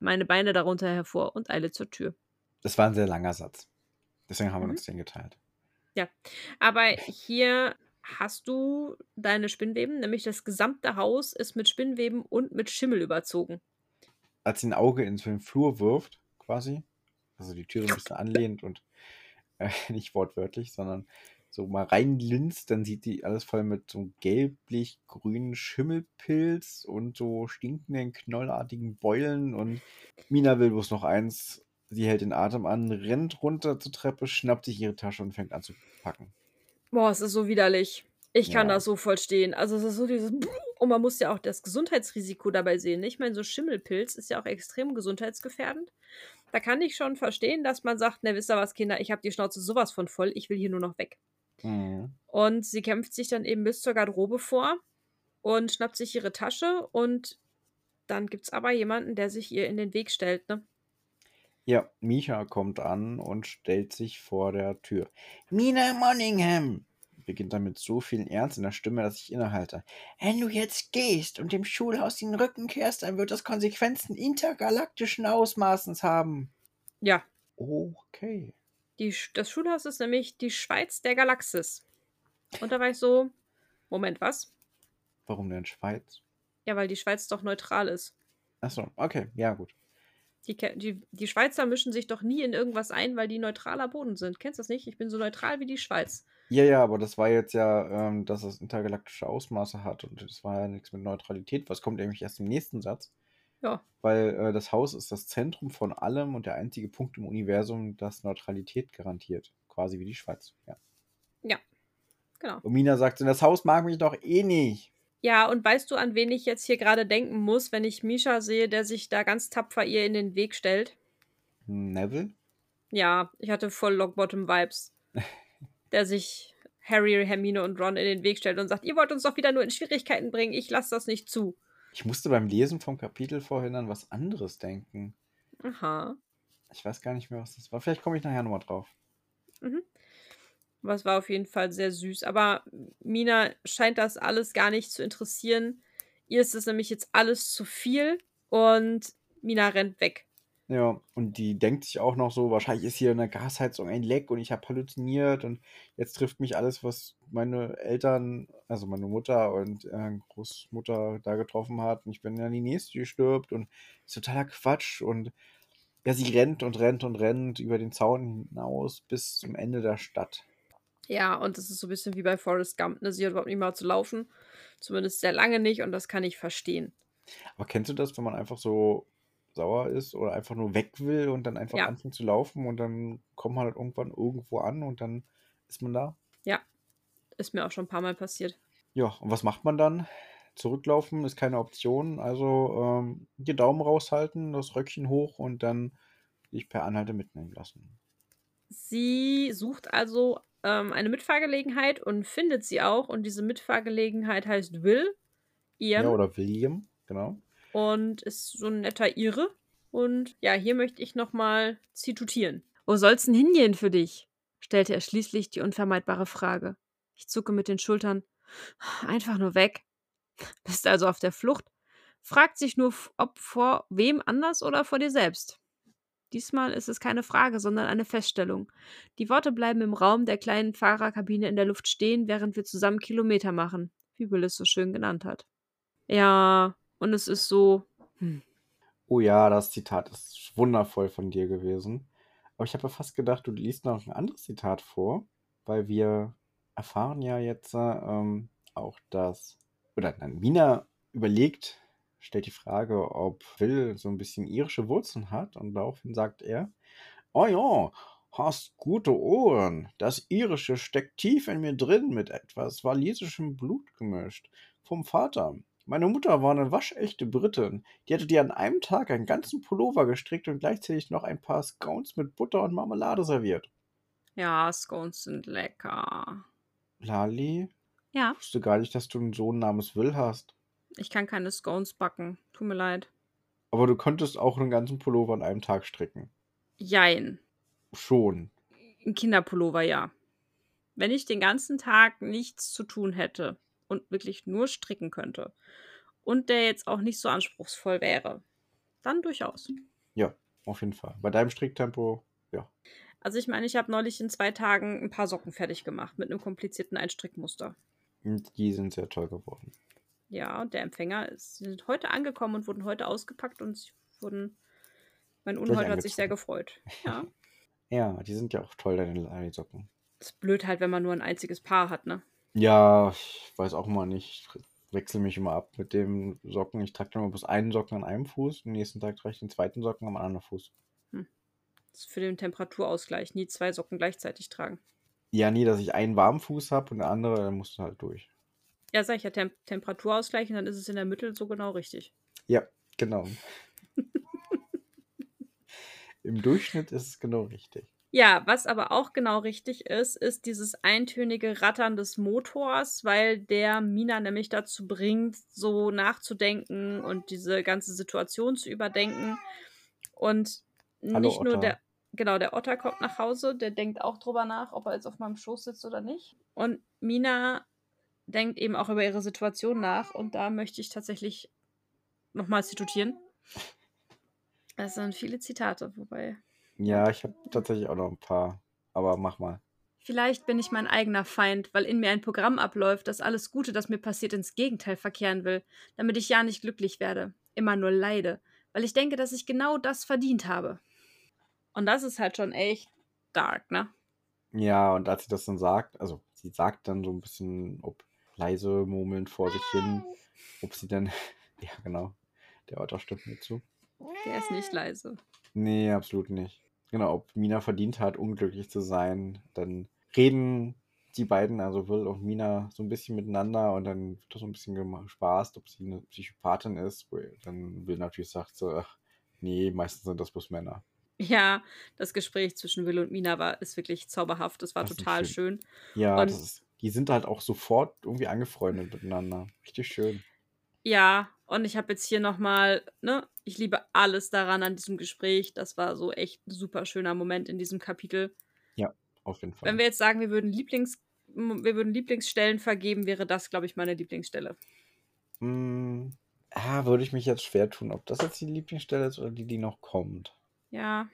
meine Beine darunter hervor und eile zur Tür. Das war ein sehr langer Satz. Deswegen haben wir uns den geteilt. Ja, aber hier... hast du deine Spinnweben, nämlich das gesamte Haus ist mit Spinnweben und mit Schimmel überzogen. Als sie ein Auge in so einen Flur wirft, quasi, also die Tür so ein bisschen anlehnt und nicht wortwörtlich, sondern so mal reinlinst, dann sieht die alles voll mit so einem gelblich-grünen Schimmelpilz und so stinkenden, knollartigen Beulen und Mina will bloß noch eins, sie hält den Atem an, rennt runter zur Treppe, schnappt sich ihre Tasche und fängt an zu packen. Boah, es ist so widerlich. Ich kann das so vollstehen. Also es ist so dieses... Und man muss ja auch das Gesundheitsrisiko dabei sehen. Ich meine, so Schimmelpilz ist ja auch extrem gesundheitsgefährdend. Da kann ich schon verstehen, dass man sagt, ne, wisst ihr was, Kinder, ich habe die Schnauze sowas von voll, ich will hier nur noch weg. Mhm. Und sie kämpft sich dann eben bis zur Garderobe vor und schnappt sich ihre Tasche und dann gibt es aber jemanden, der sich ihr in den Weg stellt, ne? Ja, Misha kommt an und stellt sich vor der Tür. Mina Moningham, beginnt dann mit so viel Ernst in der Stimme, dass ich innehalte. Wenn du jetzt gehst und dem Schulhaus den Rücken kehrst, dann wird das Konsequenzen intergalaktischen Ausmaßens haben. Ja. Okay. Das Schulhaus ist nämlich die Schweiz der Galaxis. Und da war ich so, Moment, was? Warum denn Schweiz? Ja, weil die Schweiz doch neutral ist. Ach so, okay, ja gut. Die Schweizer mischen sich doch nie in irgendwas ein, weil die neutraler Boden sind. Kennst du das nicht? Ich bin so neutral wie die Schweiz. Ja, aber das war jetzt ja, dass es intergalaktische Ausmaße hat und das war ja nichts mit Neutralität. Was kommt nämlich erst im nächsten Satz? Ja. Weil das Haus ist das Zentrum von allem und der einzige Punkt im Universum, das Neutralität garantiert. Quasi wie die Schweiz. Ja, genau. Und Mina sagt, das Haus mag mich doch eh nicht. Ja, und weißt du, an wen ich jetzt hier gerade denken muss, wenn ich Misha sehe, der sich da ganz tapfer ihr in den Weg stellt? Neville? Ja, ich hatte voll Lockbottom-Vibes. Der sich Harry, Hermine und Ron in den Weg stellt und sagt, ihr wollt uns doch wieder nur in Schwierigkeiten bringen, ich lasse das nicht zu. Ich musste beim Lesen vom Kapitel vorhin an was anderes denken. Aha. Ich weiß gar nicht mehr, was das war. Vielleicht komme ich nachher nochmal drauf. Mhm. Was war auf jeden Fall sehr süß. Aber Mina scheint das alles gar nicht zu interessieren. Ihr ist es nämlich jetzt alles zu viel und Mina rennt weg. Ja, und die denkt sich auch noch so, wahrscheinlich ist hier in der Gasheizung ein Leck und ich habe halluziniert und jetzt trifft mich alles, was meine Eltern, also meine Mutter und Großmutter da getroffen hat. Und ich bin ja die Nächste, die stirbt und ist totaler Quatsch. Und ja, sie rennt und rennt und rennt über den Zaun hinaus bis zum Ende der Stadt. Ja, und das ist so ein bisschen wie bei Forrest Gump, ne? Sie hat überhaupt nicht mal zu laufen, zumindest sehr lange nicht und das kann ich verstehen. Aber kennst du das, wenn man einfach so sauer ist oder einfach nur weg will und dann einfach anfängt zu laufen und dann kommt man halt irgendwann irgendwo an und dann ist man da? Ja, ist mir auch schon ein paar Mal passiert. Ja, und was macht man dann? Zurücklaufen ist keine Option, also die Daumen raushalten, das Röckchen hoch und dann sich per Anhalte mitnehmen lassen. Sie sucht also eine Mitfahrgelegenheit und findet sie auch und diese Mitfahrgelegenheit heißt William. Ja, oder William, genau. Und ist so ein netter Ire. Und ja, hier möchte ich nochmal zitutieren. Wo soll's denn hingehen für dich? Stellte er schließlich die unvermeidbare Frage. Ich zucke mit den Schultern. Einfach nur weg. Bist also auf der Flucht. Fragt sich nur, ob vor wem anders oder vor dir selbst. Diesmal ist es keine Frage, sondern eine Feststellung. Die Worte bleiben im Raum der kleinen Fahrerkabine in der Luft stehen, während wir zusammen Kilometer machen, wie Bill es so schön genannt hat. Ja... Und es ist so... Oh ja, das Zitat ist wundervoll von dir gewesen. Aber ich habe ja fast gedacht, du liest noch ein anderes Zitat vor, weil wir erfahren ja jetzt auch, dass... Oder nein, Mina überlegt, stellt die Frage, ob Will so ein bisschen irische Wurzeln hat. Und daraufhin sagt er, oh ja, hast gute Ohren. Das Irische steckt tief in mir drin mit etwas walisischem Blut gemischt. Vom Vater... Meine Mutter war eine waschechte Britin. Die hatte dir an einem Tag einen ganzen Pullover gestrickt und gleichzeitig noch ein paar Scones mit Butter und Marmelade serviert. Ja, Scones sind lecker. Lali? Ja? Ich wusste gar nicht, dass du einen Sohn namens Will hast. Ich kann keine Scones backen. Tut mir leid. Aber du konntest auch einen ganzen Pullover an einem Tag stricken. Jein. Schon. Ein Kinderpullover, ja. Wenn ich den ganzen Tag nichts zu tun hätte... und wirklich nur stricken könnte und der jetzt auch nicht so anspruchsvoll wäre, dann durchaus. Ja, auf jeden Fall. Bei deinem Stricktempo, ja. Also ich meine, ich habe neulich in 2 Tagen ein paar Socken fertig gemacht mit einem komplizierten Einstrickmuster. Und die sind sehr toll geworden. Ja, und der Empfänger sind heute angekommen und wurden heute ausgepackt und sie wurden... Mein Unhold hat sich sehr gefreut. Ja. Ja, die sind ja auch toll, deine Socken. Das ist blöd halt, wenn man nur ein einziges Paar hat, ne? Ja, ich weiß auch mal nicht. Ich wechsle mich immer ab mit dem Socken. Ich trage immer bis einen Socken an einem Fuß. Am nächsten Tag trage ich den zweiten Socken am anderen Fuß. Das ist für den Temperaturausgleich. Nie 2 Socken gleichzeitig tragen. Ja, nie, dass ich einen warmen Fuß habe und der andere, dann musst du halt durch. Ja, sag ich ja, Temperaturausgleich und dann ist es in der Mitte so genau richtig. Ja, genau. Im Durchschnitt ist es genau richtig. Ja, was aber auch genau richtig ist, ist dieses eintönige Rattern des Motors, weil der Mina nämlich dazu bringt, so nachzudenken und diese ganze Situation zu überdenken. Und nicht Hallo, nur Otter. Der Otter kommt nach Hause, der denkt auch drüber nach, ob er jetzt auf meinem Schoß sitzt oder nicht. Und Mina denkt eben auch über ihre Situation nach und da möchte ich tatsächlich nochmal zitieren. Das sind viele Zitate, wobei... Ja, ich habe tatsächlich auch noch ein paar, aber mach mal. Vielleicht bin ich mein eigener Feind, weil in mir ein Programm abläuft, das alles Gute, das mir passiert, ins Gegenteil verkehren will, damit ich ja nicht glücklich werde, immer nur leide, weil ich denke, dass ich genau das verdient habe. Und das ist halt schon echt dark, ne? Ja, und als sie das dann sagt, also sie sagt dann so ein bisschen, ob leise murmelnd vor sich hin, ob sie dann, ja genau, der Otter stimmt mir zu. Der ist nicht leise. Nee, absolut nicht. Genau, ob Mina verdient hat, unglücklich zu sein, dann reden die beiden, also Will und Mina, so ein bisschen miteinander und dann wird das so ein bisschen gespaßt, ob sie eine Psychopathin ist. Dann Will natürlich sagt so, ach, nee, meistens sind das bloß Männer. Ja, das Gespräch zwischen Will und Mina ist wirklich zauberhaft, das war total schön. Ja, und die sind halt auch sofort irgendwie angefreundet miteinander. Richtig schön. Ja, und ich habe jetzt hier nochmal, ne, ich liebe alles daran an diesem Gespräch. Das war so echt ein super schöner Moment in diesem Kapitel. Ja, auf jeden Fall. Wenn wir jetzt sagen, wir würden Lieblingsstellen vergeben, wäre das, glaube ich, meine Lieblingsstelle. Würde ich mich jetzt schwer tun, ob das jetzt die Lieblingsstelle ist oder die noch kommt. Ja,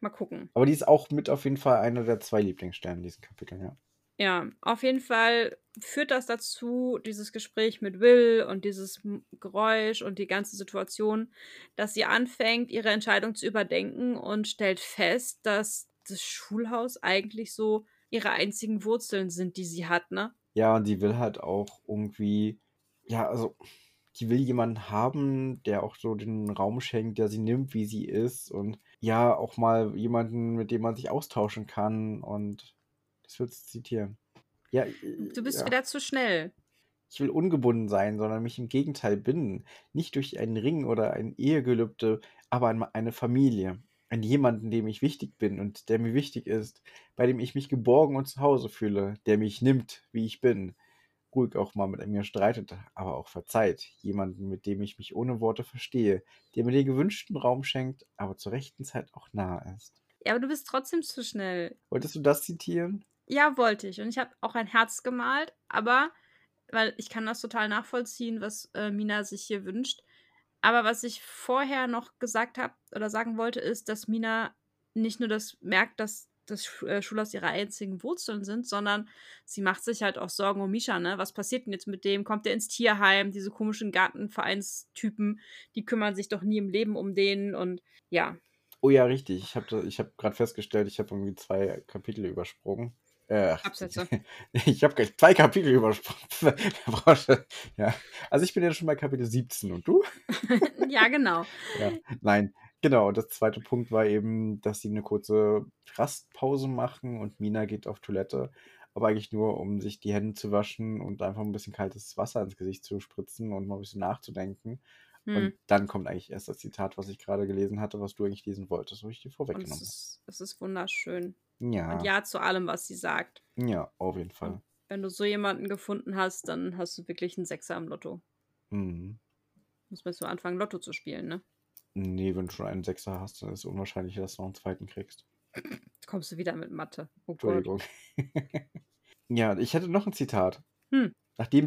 mal gucken. Aber die ist auch mit auf jeden Fall einer der zwei Lieblingsstellen in diesem Kapitel, ja. Ja, auf jeden Fall führt das dazu, dieses Gespräch mit Will und dieses Geräusch und die ganze Situation, dass sie anfängt, ihre Entscheidung zu überdenken und stellt fest, dass das Schulhaus eigentlich so ihre einzigen Wurzeln sind, die sie hat, ne? Ja, und die will halt auch irgendwie, ja, also die will jemanden haben, der auch so den Raum schenkt, der sie nimmt, wie sie ist und ja, auch mal jemanden, mit dem man sich austauschen kann und das wird zitieren. Ja, du bist ja wieder zu schnell. Ich will ungebunden sein, sondern mich im Gegenteil binden. Nicht durch einen Ring oder ein Ehegelübde, aber an eine Familie. An jemanden, dem ich wichtig bin und der mir wichtig ist. Bei dem ich mich geborgen und zu Hause fühle. Der mich nimmt, wie ich bin. Ruhig auch mal mit mir streitet, aber auch verzeiht. Jemanden, mit dem ich mich ohne Worte verstehe. Der mir den gewünschten Raum schenkt, aber zur rechten Zeit auch nahe ist. Ja, aber du bist trotzdem zu schnell. Wolltest du das zitieren? Ja, wollte ich. Und ich habe auch ein Herz gemalt, aber, weil ich kann das total nachvollziehen, was Mina sich hier wünscht. Aber was ich vorher noch gesagt habe oder sagen wollte, ist, dass Mina nicht nur das merkt, dass das Schulhaus ihre einzigen Wurzeln sind, sondern sie macht sich halt auch Sorgen um Misha, ne? Was passiert denn jetzt mit dem? Kommt der ins Tierheim? Diese komischen Gartenvereinstypen, die kümmern sich doch nie im Leben um den und ja. Oh ja, richtig. Ich hab gerade festgestellt, ich habe irgendwie zwei Kapitel übersprungen. Absätze. Ich habe gleich zwei Kapitel übersprungen. Ja. Also ich bin ja schon bei Kapitel 17 und du? Ja, genau. Ja. Nein, genau. Und das zweite Punkt war eben, dass sie eine kurze Rastpause machen und Mina geht auf Toilette, aber eigentlich nur, um sich die Hände zu waschen und einfach ein bisschen kaltes Wasser ins Gesicht zu spritzen und mal ein bisschen nachzudenken. Und dann kommt eigentlich erst das Zitat, was ich gerade gelesen hatte, was du eigentlich lesen wolltest, wo ich dir vorweggenommen habe. Es ist wunderschön. Ja. Und ja zu allem, was sie sagt. Ja, auf jeden Fall. Und wenn du so jemanden gefunden hast, dann hast du wirklich einen Sechser im Lotto. Mhm. Muss man so anfangen, Lotto zu spielen, ne? Nee, wenn du schon einen Sechser hast, dann ist es unwahrscheinlich, dass du noch einen zweiten kriegst. Jetzt kommst du wieder mit Mathe. Oh Entschuldigung. Ja, ich hätte noch ein Zitat. Nachdem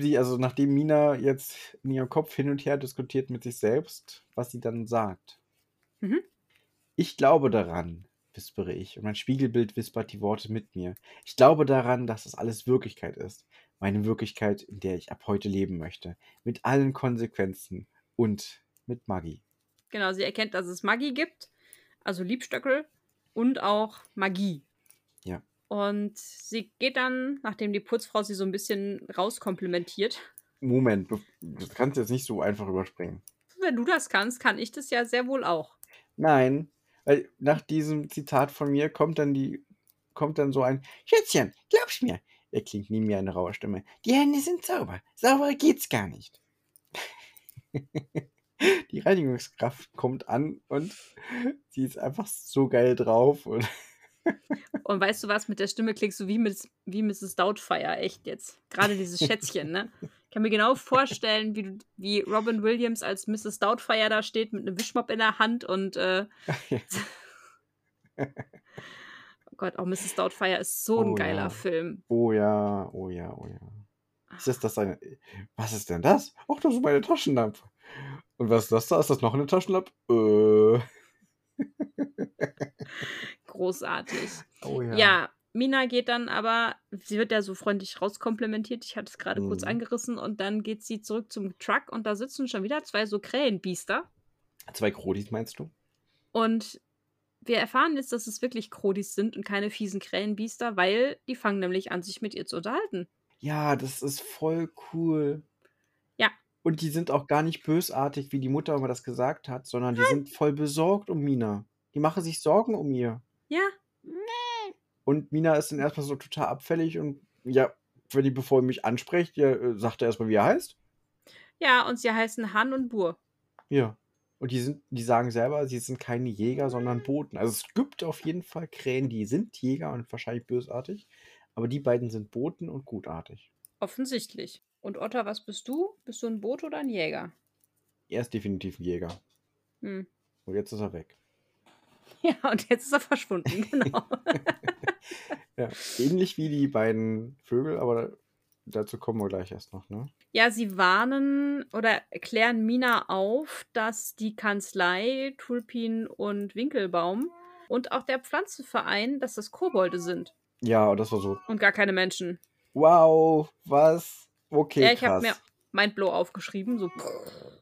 Mina jetzt in ihrem Kopf hin und her diskutiert mit sich selbst, was sie dann sagt. Mhm. Ich glaube daran, wispere ich, und mein Spiegelbild wispert die Worte mit mir. Ich glaube daran, dass das alles Wirklichkeit ist. Meine Wirklichkeit, in der ich ab heute leben möchte. Mit allen Konsequenzen und mit Magie. Genau, sie erkennt, dass es Magie gibt, also Liebstöckel und auch Magie. Ja. Und sie geht dann, nachdem die Putzfrau sie so ein bisschen rauskomplimentiert. Moment, du kannst jetzt nicht so einfach überspringen. Wenn du das kannst, kann ich das ja sehr wohl auch. Nein, weil nach diesem Zitat von mir kommt dann so ein Schätzchen, glaubst mir, erklingt neben mir eine raue Stimme. Die Hände sind sauber. Sauber geht's gar nicht. Die Reinigungskraft kommt an und sie ist einfach so geil drauf und und weißt du was, mit der Stimme klingst du wie Mrs. Doubtfire, echt jetzt. Gerade dieses Schätzchen, ne? Ich kann mir genau vorstellen, wie Robin Williams als Mrs. Doubtfire da steht mit einem Wischmopp in der Hand und oh Gott, auch Mrs. Doubtfire ist so ein geiler Film. Oh ja, oh ja, oh ja. Ist das eine... Was ist denn das? Ach, das ist meine Taschenlampe. Und was ist das da? Ist das noch eine Taschenlampe? Großartig. Oh ja. Ja, Mina geht dann aber, sie wird ja so freundlich rauskomplimentiert, ich hatte es gerade kurz angerissen, und dann geht sie zurück zum Truck und da sitzen schon wieder zwei so Krähenbiester. Zwei Krodis meinst du? Und wir erfahren jetzt, dass es wirklich Krodis sind und keine fiesen Krähenbiester, weil die fangen nämlich an, sich mit ihr zu unterhalten. Ja, das ist voll cool. Ja. Und die sind auch gar nicht bösartig, wie die Mutter immer das gesagt hat, sondern die sind voll besorgt um Mina. Die machen sich Sorgen um ihr. Ja. Nee. Und Mina ist dann erstmal so total abfällig und ja, wenn die, bevor ihr mich anspricht, sagt er erstmal, wie er heißt. Ja, und sie heißen Han und Bur. Ja. Und die sagen selber, sie sind keine Jäger, sondern Boten. Also es gibt auf jeden Fall Krähen, die sind Jäger und wahrscheinlich bösartig, aber die beiden sind Boten und gutartig. Offensichtlich. Und Otter, was bist du? Bist du ein Bote oder ein Jäger? Er ist definitiv ein Jäger. Hm. Und jetzt ist er weg. Ja, und jetzt ist er verschwunden, genau. Ja, ähnlich wie die beiden Vögel, aber dazu kommen wir gleich erst noch, ne? Ja, sie warnen oder klären Mina auf, dass die Kanzlei, Tulpin und Winkelbaum und auch der Pflanzenverein, dass das Kobolde sind. Ja, das war so. Und gar keine Menschen. Wow, was? Okay, ja, ich habe mir Mindblow aufgeschrieben. So.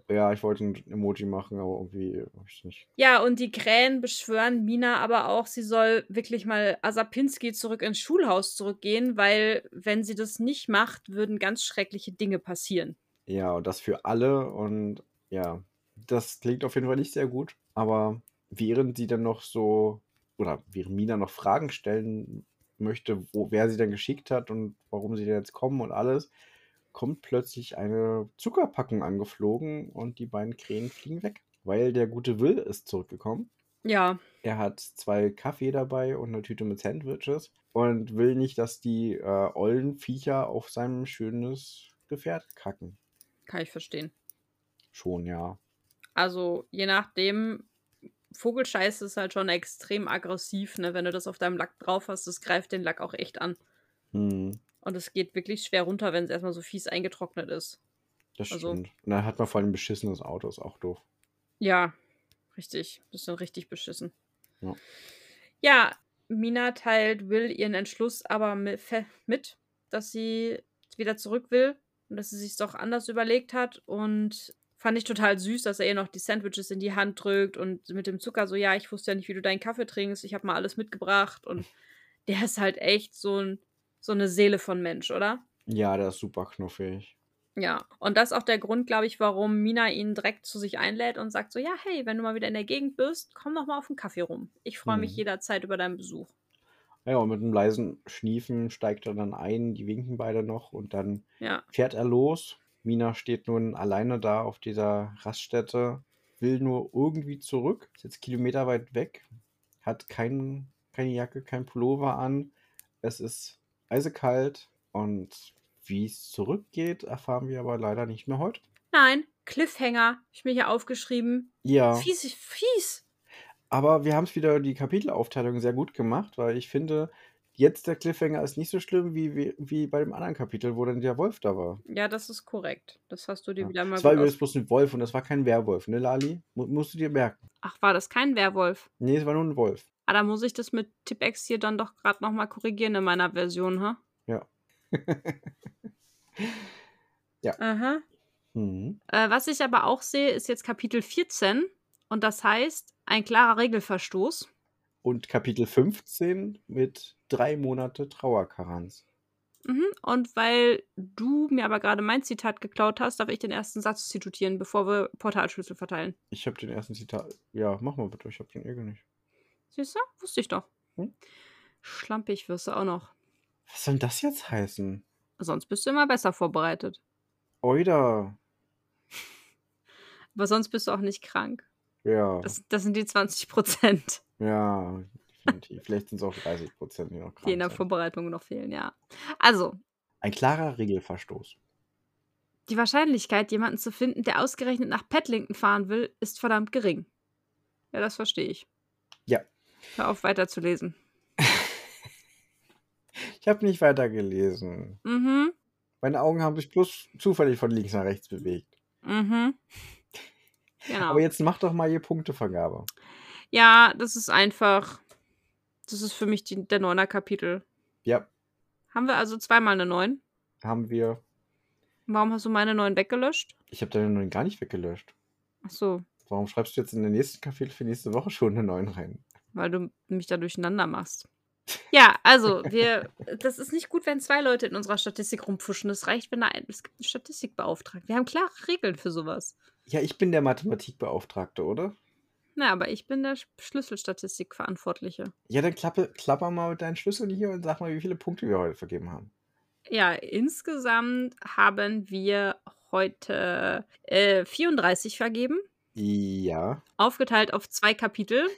Ja, ich wollte ein Emoji machen, aber irgendwie habe ich es nicht. Ja, und die Krähen beschwören Mina aber auch, sie soll wirklich mal Asapinski zurück ins Schulhaus zurückgehen, weil wenn sie das nicht macht, würden ganz schreckliche Dinge passieren. Ja, und das für alle. Und ja, das klingt auf jeden Fall nicht sehr gut. Aber während sie dann noch so, oder während Mina noch Fragen stellen möchte, wer sie dann geschickt hat und warum sie denn jetzt kommen und alles, kommt plötzlich eine Zuckerpackung angeflogen und die beiden Krähen fliegen weg, weil der gute Will ist zurückgekommen. Ja. Er hat 2 Kaffee dabei und eine Tüte mit Sandwiches und will nicht, dass die ollen Viecher auf seinem schönes Gefährt kacken. Kann ich verstehen. Schon, ja. Also, je nachdem... Vogelscheiße ist halt schon extrem aggressiv, ne? Wenn du das auf deinem Lack drauf hast, das greift den Lack auch echt an. Hm. Und es geht wirklich schwer runter, wenn es erstmal so fies eingetrocknet ist. Das stimmt. Und dann hat man vor allem ein beschissenes Auto, ist auch doof. Ja, richtig. Das ist dann richtig beschissen. Ja. Ja, Mina teilt Will ihren Entschluss aber mit, dass sie wieder zurück will und dass sie sich doch anders überlegt hat und fand ich total süß, dass er ihr noch die Sandwiches in die Hand drückt und mit dem Zucker so, ja, ich wusste ja nicht, wie du deinen Kaffee trinkst, ich habe mal alles mitgebracht. Und der ist halt echt so eine Seele von Mensch, oder? Ja, der ist super knuffig. Ja, und das ist auch der Grund, glaube ich, warum Mina ihn direkt zu sich einlädt und sagt so, ja, hey, wenn du mal wieder in der Gegend bist, komm doch mal auf den Kaffee rum. Ich freue mich jederzeit über deinen Besuch. Ja, und mit einem leisen Schniefen steigt er dann ein, die winken beide noch und dann fährt er los. Mina steht nun alleine da auf dieser Raststätte, will nur irgendwie zurück, ist jetzt kilometerweit weg, hat keine Jacke, kein Pullover an, es ist eisekalt und wie es zurückgeht, erfahren wir aber leider nicht mehr heute. Nein, Cliffhanger, habe ich mir hier aufgeschrieben. Ja. Fies. Aber wir haben es wieder, die Kapitelaufteilung sehr gut gemacht, weil ich finde... Jetzt der Cliffhanger ist nicht so schlimm wie bei dem anderen Kapitel, wo dann der Wolf da war. Ja, das ist korrekt. Das hast du dir wieder mal gesagt. Es war übrigens bloß ein Wolf und das war kein Werwolf, ne, Lali? Musst du dir merken. Ach, war das kein Werwolf? Nee, es war nur ein Wolf. Ah, da muss ich das mit Tippex hier dann doch gerade nochmal korrigieren in meiner Version, ha? Ja. Ja. Aha. Mhm. Was ich aber auch sehe, ist jetzt Kapitel 14 und das heißt, ein klarer Regelverstoß. Und Kapitel 15 mit 3 Monate Trauerkarenz. Und weil du mir aber gerade mein Zitat geklaut hast, darf ich den ersten Satz zitieren, bevor wir Portalschlüssel verteilen. Ich habe den ersten Zitat. Ja, mach mal bitte, ich habe den irgendwie nicht. Siehst du? Wusste ich doch. Hm? Schlampig wirst du auch noch. Was soll denn das jetzt heißen? Sonst bist du immer besser vorbereitet. Oida. Aber sonst bist du auch nicht krank. Ja. Das sind die 20%. Ja, definitiv. Vielleicht sind es auch 30%, die noch krank sind. Die in der Vorbereitung noch fehlen, ja. Also. Ein klarer Regelverstoß. Die Wahrscheinlichkeit, jemanden zu finden, der ausgerechnet nach Paddington fahren will, ist verdammt gering. Ja, das verstehe ich. Ja. Hör auf, weiterzulesen. Ich habe nicht weitergelesen. Mhm. Meine Augen haben sich bloß zufällig von links nach rechts bewegt. Mhm. Genau. Aber jetzt mach doch mal die Punktevergabe. Ja, das ist einfach, das ist für mich der 9er Kapitel. Ja. Haben wir also zweimal eine 9? Haben wir. Warum hast du meine 9 weggelöscht? Ich habe deine 9 gar nicht weggelöscht. Ach so. Warum schreibst du jetzt in den nächsten Kapitel für nächste Woche schon eine 9 rein? Weil du mich da durcheinander machst. Ja, also, das ist nicht gut, wenn 2 Leute in unserer Statistik rumpfuschen. Es reicht, wenn es gibt einen Statistikbeauftragten. Wir haben klare Regeln für sowas. Ja, ich bin der Mathematikbeauftragte, oder? Na, aber ich bin der Schlüsselstatistikverantwortliche. Ja, dann klapper mal mit deinen Schlüsseln hier und sag mal, wie viele Punkte wir heute vergeben haben. Ja, insgesamt haben wir heute 34 vergeben. Ja. Aufgeteilt auf 2 Kapitel.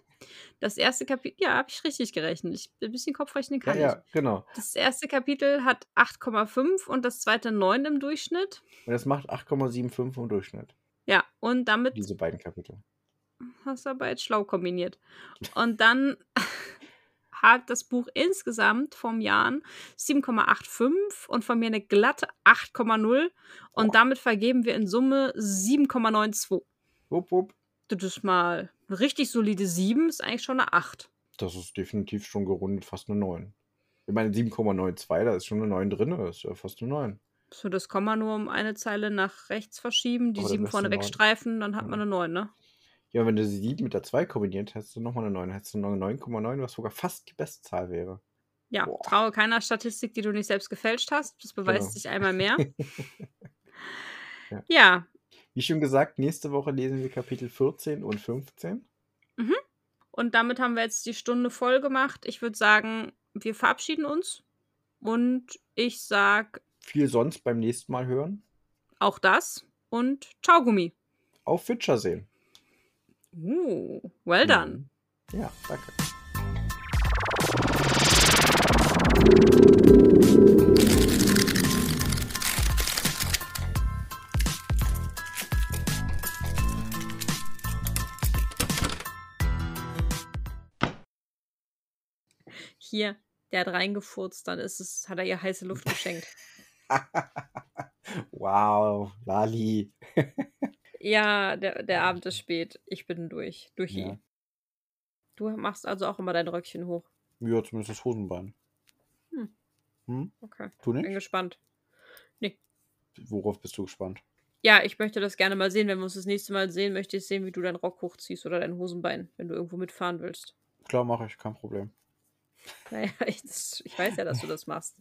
Das erste Kapitel, ja, habe ich richtig gerechnet. Ein bisschen Kopfrechnen kann ich. Ja, genau. Das erste Kapitel hat 8,5 und das zweite 9 im Durchschnitt. Und das macht 8,75 im Durchschnitt. Ja, und damit... Diese beiden Kapitel. Hast du aber jetzt schlau kombiniert. Und dann hat das Buch insgesamt vom Jan 7,85 und von mir eine glatte 8,0. Und damit vergeben wir in Summe 7,92. Wupp, wupp. Das ist mal eine richtig solide 7, ist eigentlich schon eine 8. Das ist definitiv schon gerundet fast eine 9. Ich meine 7,92, da ist schon eine 9 drin, das ist ja fast eine 9. So, das Komma nur um eine Zeile nach rechts verschieben, die 7 vorne wegstreifen, dann hat man eine 9, ne? Ja, wenn du die 7 mit der 2 kombiniert, hättest du nochmal eine 9. Hättest du eine 9,9, was sogar fast die Bestzahl wäre. Ja, traue keiner Statistik, die du nicht selbst gefälscht hast. Das beweist dich einmal mehr. Ja. Wie schon gesagt, nächste Woche lesen wir Kapitel 14 und 15. Mhm. Und damit haben wir jetzt die Stunde voll gemacht. Ich würde sagen, wir verabschieden uns. Und ich sage... Viel sonst beim nächsten Mal hören. Auch das. Und ciao, Gummi. Auf Witcher sehen. Well done. Ja, danke. Hier, der hat reingefurzt, dann ist es, hat er ihr heiße Luft geschenkt. Wow, Lali. Ja, der Abend ist spät. Ich bin durch. Durch ihn. Du machst also auch immer dein Röckchen hoch. Ja, zumindest das Hosenbein. Okay. Du nicht? Bin gespannt. Nee. Worauf bist du gespannt? Ja, ich möchte das gerne mal sehen. Wenn wir uns das nächste Mal sehen, möchte ich sehen, wie du deinen Rock hochziehst oder dein Hosenbein, wenn du irgendwo mitfahren willst. Klar, mache ich. Kein Problem. Naja, ich weiß ja, dass du das machst.